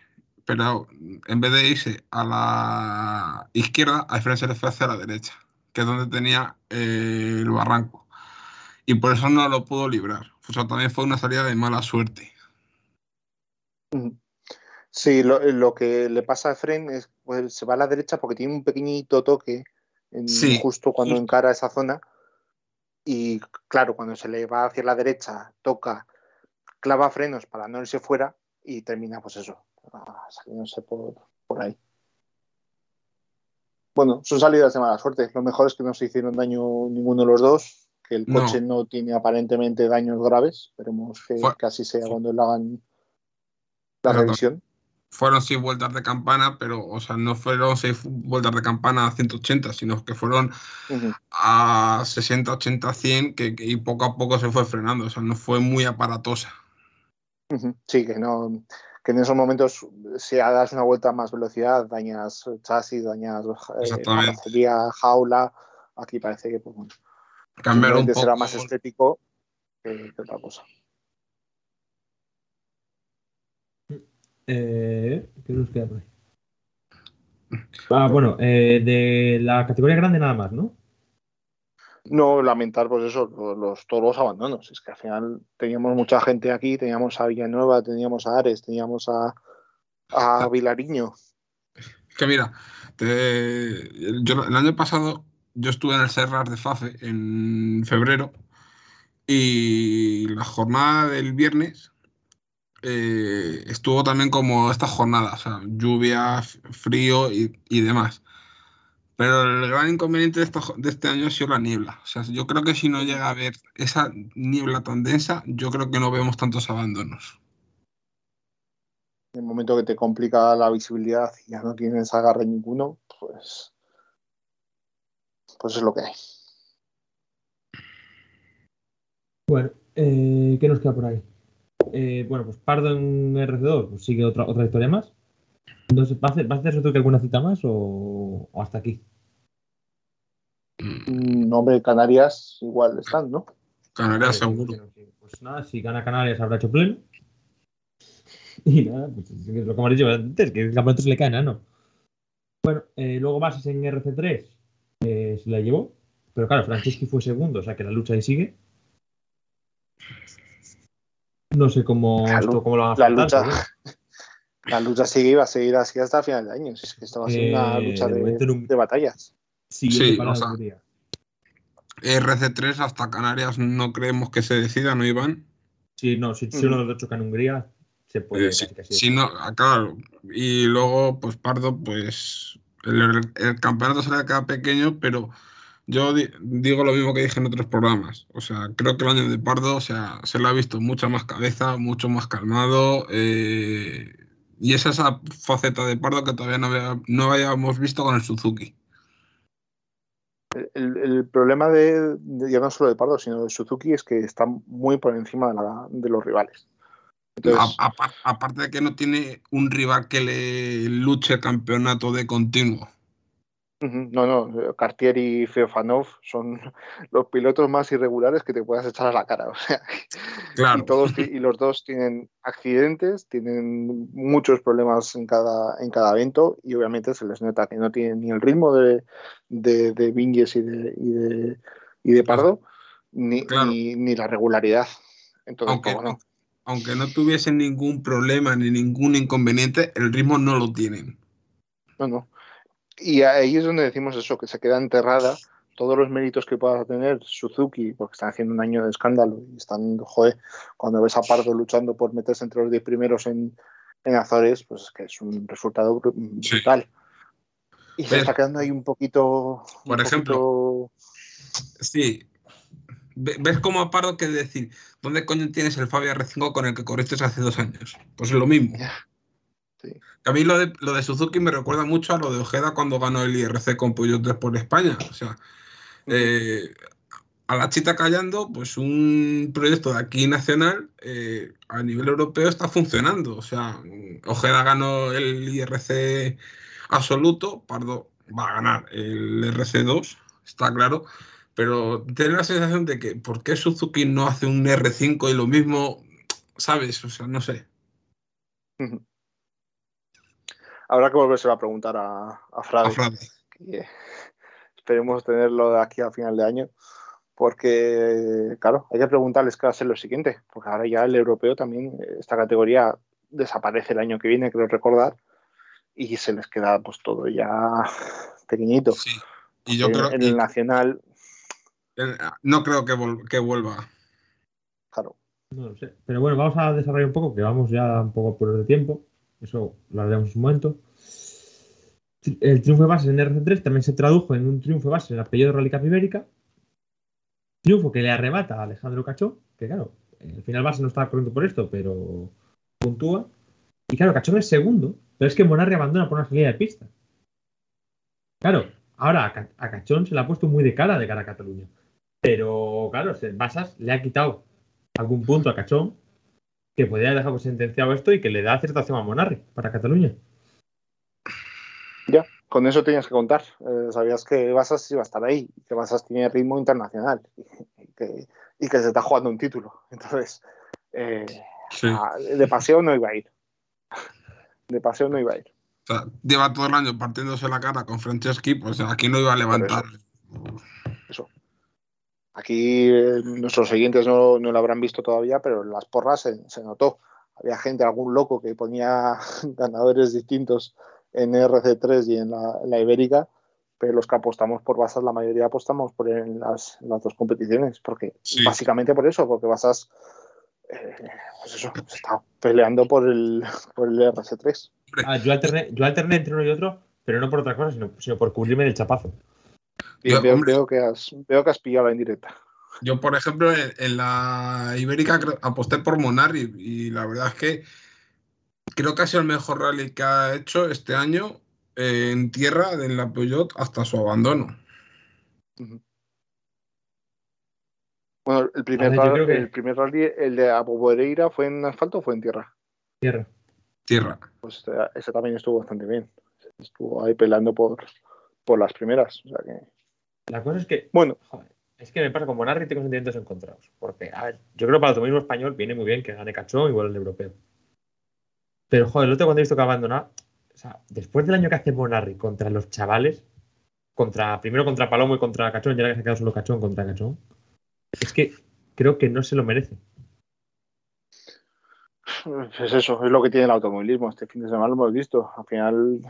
Pero en vez de irse a la izquierda, a Efrén se le fue hacia la derecha, que es donde tenía eh, el barranco. Y por eso no lo pudo librar. O sea, también fue una salida de mala suerte. Sí, lo, lo que le pasa a Efrén es que pues, se va a la derecha porque tiene un pequeñito toque en, sí, justo cuando justo. encara esa zona. Y claro, cuando se le va hacia la derecha, toca, clava frenos para no irse fuera y termina pues eso. Saliéndose por, por ahí. Bueno, son salidas de mala suerte. Lo mejor es que no se hicieron daño ninguno de los dos, que el coche no, no tiene aparentemente daños graves. Esperemos que, que así sea cuando le hagan la revisión. fueron seis vueltas de campana, pero, o sea, no fueron seis vueltas de campana a ciento ochenta, sino que fueron uh-huh. a sesenta, ochenta, cien, que, que, y poco a poco se fue frenando, o sea, no fue muy aparatosa. Uh-huh. Sí, que no... que en esos momentos, si das una vuelta a más velocidad, dañas chasis, dañas eh, carrocería, jaula. Aquí parece que pues, bueno, cambiar un poco será más estético que, que otra cosa. Eh, ¿Qué nos queda por ahí? Ah, bueno, eh, de la categoría grande nada más, ¿no? No, lamentar pues eso, los, los, todos los abandonos. Es que al final teníamos mucha gente aquí, teníamos a Villanueva, teníamos a Ares, teníamos a, a Vilariño. Es que mira, te, yo, el año pasado yo estuve en el Serras de Fafe en febrero y la jornada del viernes eh, estuvo también como estas jornadas, o sea, lluvia, frío y, y demás. Pero el gran inconveniente de, esto, de este año ha sido la niebla. O sea, yo creo que si no llega a haber esa niebla tan densa, yo creo que no vemos tantos abandonos. En el momento que te complica la visibilidad y ya no tienes agarre ninguno, pues, pues es lo que hay. Bueno, eh, ¿qué nos queda por ahí? Eh, bueno, pues Pardo en R C dos, pues sigue otra, otra historia más. No sé, ¿vas a hacer otro que alguna cita más o, o hasta aquí? No, hombre, Canarias igual están, ¿no? Canarias vale, seguro. Pues nada, si gana Canarias habrá hecho pleno. Y nada, pues es lo que hemos dicho antes, que el campeonato se le cae, ¿no? Bueno, eh, luego Bassas en R C tres eh, se la llevó, pero claro, Franceschi fue segundo, o sea que la lucha ahí sigue. No sé cómo, esto, cómo lo van a afrontar, lucha... ¿no? La lucha sigue y va a seguir así hasta el final de año. Es que esto va a ser una lucha eh, de, un... de batallas. Sí, sí, o sea, R C tres hasta Canarias no creemos que se decida, ¿no, Iván? Sí, no, si, si uno de los choca en Hungría, se puede. Eh, sí, casi sí, no, claro. Y luego, pues Pardo, pues el, el campeonato se le queda pequeño, pero yo di, digo lo mismo que dije en otros programas. O sea, creo que el año de Pardo, o sea, se le ha visto mucha más cabeza, mucho más calmado. Eh... Y es esa faceta de Pardo que todavía no, había, no habíamos visto con el Suzuki. El, el problema de, de, ya no solo de Pardo, sino de Suzuki, es que está muy por encima de, la, de los rivales. Entonces, a, a, aparte de que no tiene un rival que le luche el campeonato de continuo. No, no, Cartier y Feofanov son los pilotos más irregulares que te puedas echar a la cara, o sea, claro. y, todos, y los dos tienen accidentes, tienen muchos problemas en cada, en cada evento y obviamente se les nota que no tienen ni el ritmo de, de, de Vinges y de, y de, y de Pardo, ni, claro. ni, ni la regularidad. Entonces, aunque, ¿cómo no? aunque no tuviesen ningún problema ni ningún inconveniente, el ritmo no lo tienen. No, no. Y ahí es donde decimos eso, que se queda enterrada todos los méritos que pueda tener Suzuki, porque están haciendo un año de escándalo y están, joder, cuando ves a Pardo luchando por meterse entre los diez primeros en, en Azores, pues es que es un resultado brutal. Sí. Y se está quedando ahí un poquito... Por un ejemplo, poquito... sí, ves como a Pardo que decir, ¿dónde coño tienes el Fabia R cinco con el que corriste hace dos años? Pues es lo mismo. Yeah. Sí. A mí lo de, lo de Suzuki me recuerda mucho a lo de Ojeda cuando ganó el I R C con Peugeot por España. O sea, eh, a la chita callando, pues un proyecto de aquí nacional eh, a nivel europeo está funcionando. O sea, Ojeda ganó el I R C absoluto, Pardo va a ganar el R C dos, está claro, pero tiene la sensación de que ¿por qué Suzuki no hace un R cinco y lo mismo, sabes? O sea, no sé. Uh-huh. Habrá que volverse a preguntar a, a Frade. A Frade. Que, eh, esperemos tenerlo de aquí a final de año. Porque, claro, hay que preguntarles qué va a ser lo siguiente. Porque ahora ya el europeo también, esta categoría desaparece el año que viene, creo recordar. Y se les queda pues todo ya pequeñito. Sí. Y yo en, creo en el nacional... El, no creo que, vol- que vuelva. Claro. No lo sé. Pero bueno, vamos a desarrollar un poco, que vamos ya un poco por el tiempo. Eso lo haremos en un momento. El triunfo de Bassas en R C tres también se tradujo en un triunfo de Bassas en el apellido de Rally Cup Ibérica. Triunfo que le arrebata a Alejandro Cachón, que claro, al final Bassas no estaba corriendo por esto, pero puntúa. Y claro, Cachón es segundo, pero es que Monarri abandona por una salida de pista. Claro, ahora a Cachón se le ha puesto muy de cara de cara a Cataluña. Pero claro, Bassas le ha quitado algún punto a Cachón que podría haber dejado sentenciado esto y que le da cierta cima a Monarri para Cataluña. Ya, con eso tenías que contar. Eh, sabías que Bassas iba a estar ahí, que Bassas tiene ritmo internacional y que, y que se está jugando un título. Entonces, eh, sí. a, de paseo no iba a ir. De paseo no iba a ir. O sea, lleva todo el año partiéndose la cara con Franceschi, pues aquí no iba a levantar. Eso. eso. Aquí eh, nuestros oyentes no, no lo habrán visto todavía, pero en las porras se, se notó. Había gente, algún loco que ponía ganadores distintos en R C tres y en la, en la Ibérica, pero los que apostamos por Bassas, la mayoría apostamos por en las, en las dos competiciones, porque sí. básicamente por eso, porque Bassas eh, pues eso, se está peleando por el, por el R C tres. Ah, yo, alterné, yo alterné entre uno y otro, pero no por otra cosa, sino, sino por cubrirme del chapazo. Y yo, veo, hombre, veo, que has, veo que has pillado la indirecta. Yo, por ejemplo, en, en la Ibérica aposté por Monarri y, y la verdad es que creo que ha sido el mejor rally que ha hecho este año eh, en tierra en la Peugeot hasta su abandono. Uh-huh. Bueno, el primer, ver, rally, que... el primer rally, el de Aboboreira, ¿fue en asfalto o fue en tierra? Tierra. Tierra. Pues ese, ese también estuvo bastante bien. Estuvo ahí pelando por, por las primeras. O sea que... La cosa es que... Bueno. Joder, es que me pasa con Monarri tengo sentimientos encontrados. Porque, a ver, yo creo que para el automovilismo español viene muy bien que gane Cachón igual el europeo. Pero, joder, el otro cuando he visto que abandonaba... O sea, después del año que hace Monarri contra los chavales, contra primero contra Palomo y contra Cachón, ya que se ha quedado solo Cachón contra Cachón, es que creo que no se lo merece. Es eso, es lo que tiene el automovilismo. Este fin de semana lo hemos visto. Al final,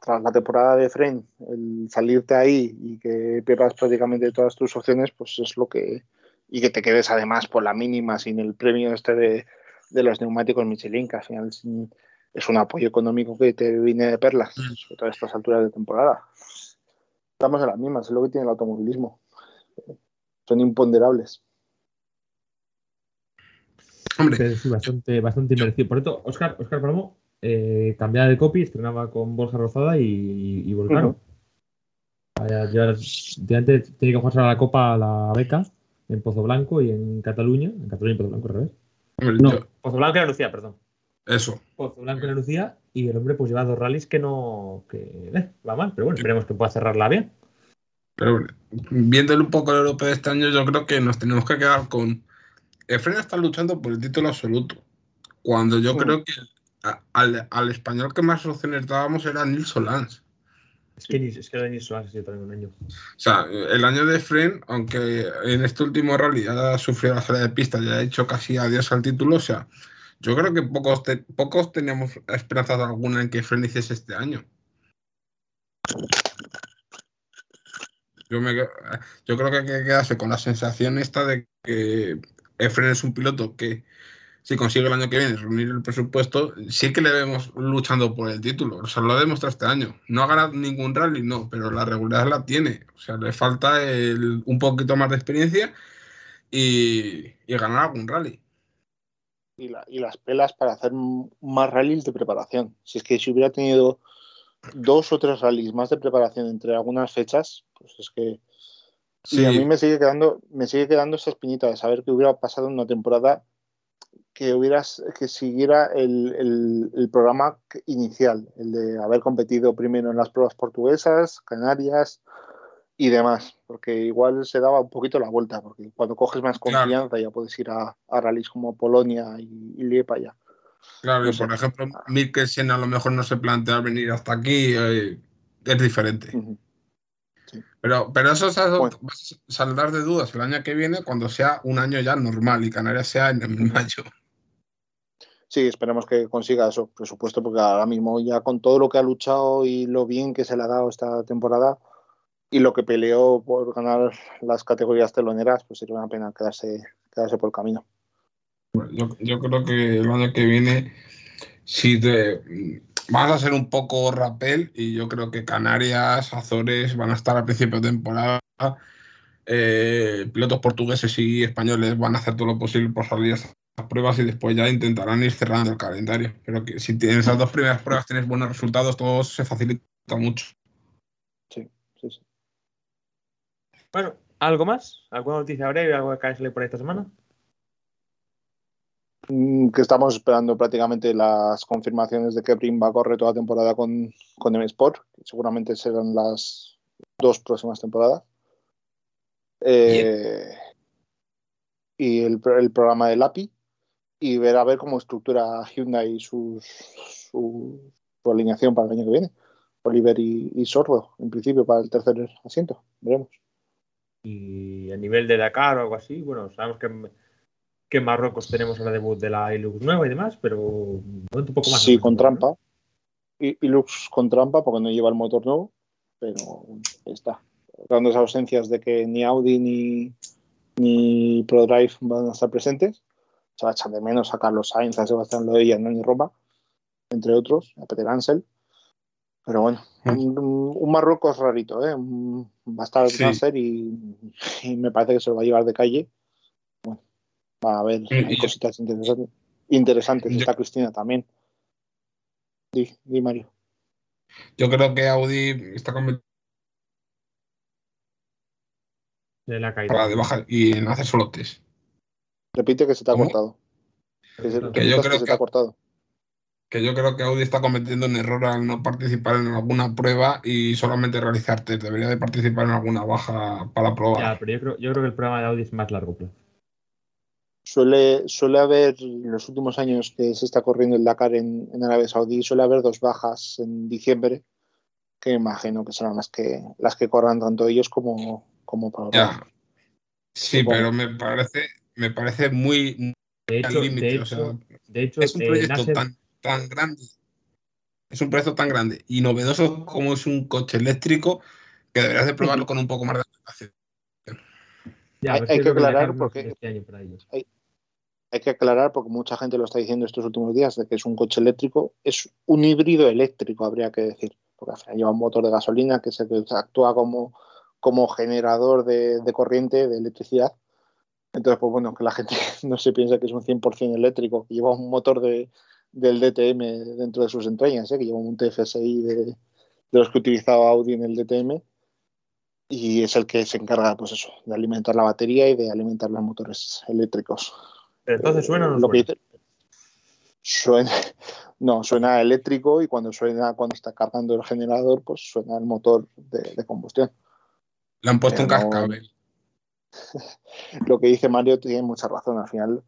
tras la temporada de Efrén, el salirte ahí y que pierdas prácticamente todas tus opciones, pues es lo que... Y que te quedes además por la mínima sin el premio este de, de los neumáticos Michelin, que al final es un apoyo económico que te viene de perlas, sobre todo a estas alturas de temporada. Estamos en las mismas, es lo que tiene el automovilismo. Son imponderables. Hombre. Sí, bastante, bastante inmersivo. Por cierto, Óscar, Óscar Palomo, eh, cambiada de copy, estrenaba con Borja Rozada y, y Volcano. Uh-huh. Ya, ya antes tenía que jugarse a la Copa a la Beca, en Pozo Blanco y en Cataluña. En Cataluña y Pozo Blanco, al revés. Hombre, no, yo... Pozo Blanco y la Lucía, perdón. Eso. Pozo Blanco y la Lucía, y el hombre pues lleva dos rallies que no... que eh, va mal, pero bueno, esperemos que pueda cerrarla bien. Pero viéndole un poco el europeo de este año, yo creo que nos tenemos que quedar con... Efrén está luchando por el título absoluto, cuando yo sí. creo que al, al español que más opciones dábamos era Nil Solans. Es que, es que era Nil Solans, yo también un año. O sea, el año de Efrén, aunque en este último rally ha sufrido la salida de pista y ha hecho casi adiós al título, o sea, yo creo que pocos, te, pocos teníamos esperanzas alguna en que Efrén hiciese este año. Yo, me, yo creo que hay que quedarse con la sensación esta de que Efrén es un piloto que, si consigue el año que viene reunir el presupuesto, sí que le vemos luchando por el título. O sea, lo ha demostrado este año. No ha ganado ningún rally, no, pero la regularidad la tiene. O sea, le falta el, un poquito más de experiencia y, y ganar algún rally. Y, la, y las pelas para hacer más rallies de preparación. Si es que si hubiera tenido dos o tres rallies más de preparación entre algunas fechas, pues es que... Sí. Y a mí me sigue quedando, me sigue quedando esa espinita de saber que hubiera pasado una temporada que hubieras, que siguiera el, el, el programa inicial, el de haber competido primero en las pruebas portuguesas, Canarias y demás, porque igual se daba un poquito la vuelta, porque cuando coges más confianza claro. ya puedes ir a, a rallies como Polonia y, y Liepa ya. Claro, no y sé. Por ejemplo, Mikkelsen a lo mejor no se plantea venir hasta aquí, eh, es diferente. Uh-huh. Sí. Pero, pero eso sal, bueno. vas a saldar de dudas el año que viene cuando sea un año ya normal y Canarias sea en mayo. Sí, esperemos que consiga eso, por supuesto, porque ahora mismo ya con todo lo que ha luchado y lo bien que se le ha dado esta temporada y lo que peleó por ganar las categorías teloneras, pues sería una pena quedarse, quedarse por el camino. Bueno, yo, yo creo que el año que viene si te... Vas a ser un poco rapel y yo creo que Canarias, Azores van a estar a principio de temporada. Eh, pilotos portugueses y españoles van a hacer todo lo posible por salir pruebas y después ya intentarán ir cerrando el calendario. Pero que si tienes las dos primeras pruebas, tienes buenos resultados, todo se facilita mucho. Sí, sí, sí. Bueno, ¿algo más? ¿Alguna noticia breve? ¿Algo que haya salido por esta semana? Que estamos esperando prácticamente las confirmaciones de que Breen va a correr toda la temporada con, con M-Sport. Seguramente serán las dos próximas temporadas. Eh, y el, el programa de Lappi. Y ver a ver cómo estructura Hyundai su, su, su alineación para el año que viene. Oliver y, y Sordo, en principio, para el tercer asiento. Veremos. Y a nivel de Dakar o algo así, bueno, sabemos que... que en Marruecos tenemos la debut de la Hilux nueva y demás, pero un poco más. Sí, con trampa. Hilux con trampa porque no lleva el motor nuevo, pero está. Dando esas ausencias de que ni Audi ni, ni ProDrive van a estar presentes. Se va a echar de menos a Carlos Sainz, a Sebastián Loella, a Nani Roma, entre otros, a Peter Ansel. Pero bueno, un, un Marruecos rarito, ¿eh? Va a estar sí. Nasser y, y me parece que se lo va a llevar de calle. Va a haber cositas interesantes. Interesantes está Cristina también. Di, di Mario. Yo creo que Audi está convencido de la caída. Para de baja y en hacer solotes. Repite que se te ha ¿Cómo? cortado. Que, se, que yo creo que, que se te ha cortado. Que yo creo que Audi está cometiendo un error al no participar en alguna prueba y solamente realizar test. Debería de participar en alguna baja para probar. Ya, pero yo creo, yo creo que el programa de Audi es más largo plazo. Suele, suele haber, en los últimos años que se está corriendo el Dakar en, en Arabia Saudí, suele haber dos bajas en diciembre, que imagino que serán las que las que corran tanto ellos como, como para ya. Sí, como... pero me parece, me parece muy, muy al límite. O sea, de hecho, es un proyecto Nasser... tan, tan grande, es un proyecto tan grande y novedoso como es un coche eléctrico, que deberías de probarlo con un poco más de espacio. Ya, hay, hay que aclarar porque este año para ellos. Hay, hay que aclarar porque mucha gente lo está diciendo estos últimos días de que es un coche eléctrico, es un híbrido eléctrico, habría que decir, porque al final lleva un motor de gasolina que se actúa como, como generador de, de corriente, de electricidad. Entonces, pues bueno, que la gente no se piensa que es un cien por ciento eléctrico, que lleva un motor de, del D T M dentro de sus entrañas, ¿eh? Que lleva un T F S I de, de los que utilizaba Audi en el D T M. Y es el que se encarga, pues eso, de alimentar la batería y de alimentar los motores eléctricos. ¿Pero entonces suena o no suena? Lo que suena? No, suena eléctrico y cuando suena, cuando está cargando el generador, pues suena el motor de, de combustión. Le han puesto eh, un cascabel. No, lo que dice Mario tiene mucha razón. Al final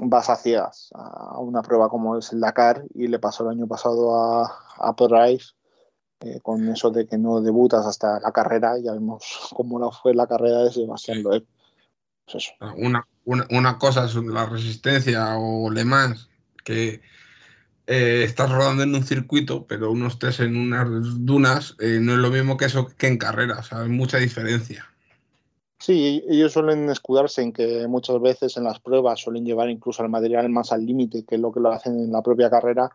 vas a ciegas a una prueba como es el Dakar y le pasó el año pasado a, a ProDrive. Eh, con eso de que no debutas hasta la carrera, ya vemos cómo la fue la carrera de Sebastián Loeb. Pues una, una, una cosa es la resistencia o Le Mans, que eh, estás rodando en un circuito, pero unos test en unas dunas, eh, no es lo mismo que eso que en carrera, o sea, hay mucha diferencia. Sí, ellos suelen escudarse en que muchas veces en las pruebas suelen llevar incluso el material más al límite que lo que lo hacen en la propia carrera,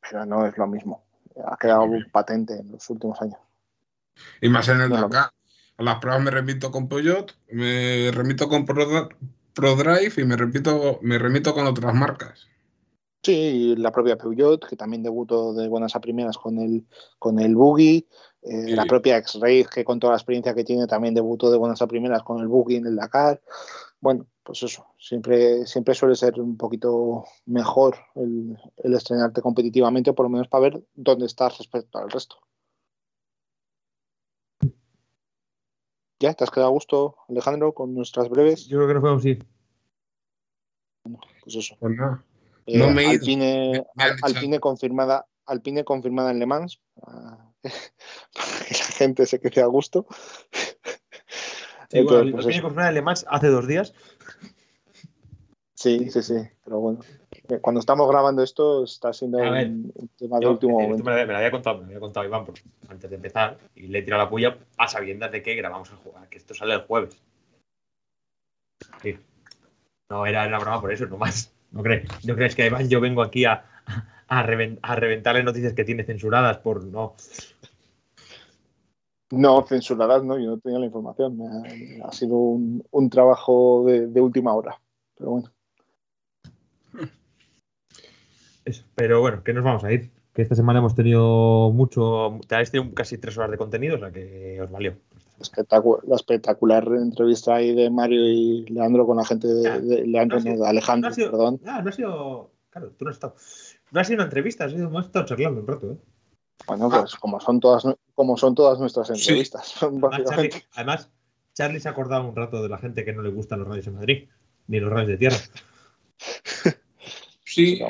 pero no es lo mismo. Ha quedado muy patente en los últimos años. Y más en el no, Dakar. A las pruebas me remito con Peugeot, me remito con ProDrive y me repito, me remito con otras marcas. Sí, la propia Peugeot, que también debutó de buenas a primeras con el, con el Buggy. Eh, sí. La propia X-Raid, que con toda la experiencia que tiene también debutó de buenas a primeras con el Buggy en el Dakar. Bueno, pues eso, siempre, siempre suele ser un poquito mejor el, el estrenarte competitivamente, por lo menos para ver dónde estás respecto al resto. ¿Ya? ¿Te has quedado a gusto, Alejandro, con nuestras breves? Yo creo que nos podemos ir. Bueno, pues eso. Pues no, eh, no me Alpine, me, me al, Alpine confirmada, Alpine confirmada en Le Mans, para que la gente se quede a gusto. Sí, entonces, bueno, pues Alpine en Le Mans hace dos días. Sí, sí, sí. Pero bueno, cuando estamos grabando esto está siendo ver, un tema de último momento. Me lo había contado, me lo había contado Iván por, antes de empezar y le he tirado la puya a sabiendas de que grabamos el juego, que esto sale el jueves. Sí. No era una broma por eso, nomás. ¿No crees? ¿No crees que además yo vengo aquí a, a, revent, a reventarle noticias que tiene censuradas por no... No, censurarás, no, yo no tenía la información. Ha, ha sido un, un trabajo de, de última hora. Pero bueno. eso. Pero bueno, que nos vamos a ir. Que esta semana hemos tenido mucho, te habéis tenido casi tres horas de contenido, o sea que os valió. Espectacular, la espectacular entrevista ahí de Mario y Leandro con la gente de, ah, de Leandro, no sido, de Alejandro, no ha sido, perdón. Ah, no ha sido, claro, tú no has estado. No ha sido una entrevista, ha sido, hemos estado charlando un rato, ¿eh? Bueno, pues ah. como son todas como son todas nuestras entrevistas. Sí. Además, Charlie, además, Charlie se ha acordado un rato de la gente que no le gustan los rallies en Madrid, ni los rallies de tierra. Sí,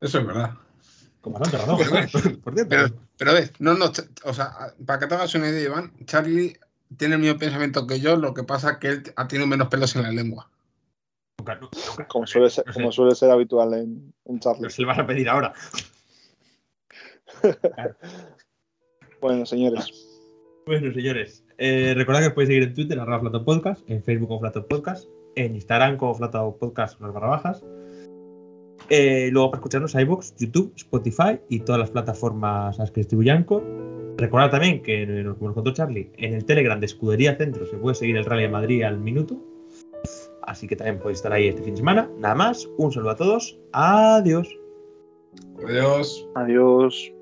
eso es verdad. Como tanto, ¿no? Pero, ¿no? Por cierto. Pero, pero ves, no, no, o sea, para que te hagas una idea, Iván, Charlie tiene el mismo pensamiento que yo, lo que pasa es que él ha tenido menos pelos en la lengua. Nunca, nunca, nunca. Como suele ser, no sé. como suele ser habitual en, en Charlie. No se le vas a pedir ahora. Claro. Bueno, señores. Bueno, señores. Eh, recordad que podéis seguir en Twitter, arroba Flato Podcast, en Facebook como Flato Podcast, en Instagram como Flato Podcast, unas barra bajas. Eh, luego para escucharnos a iVoox, YouTube, Spotify y todas las plataformas a las que distribuye Anchor. Recordad también que, como nos contó Charlie, en el Telegram de Escudería Centro se puede seguir el Rally de Madrid al minuto. Así que también podéis estar ahí este fin de semana. Nada más, un saludo a todos. Adiós. Adiós. Adiós.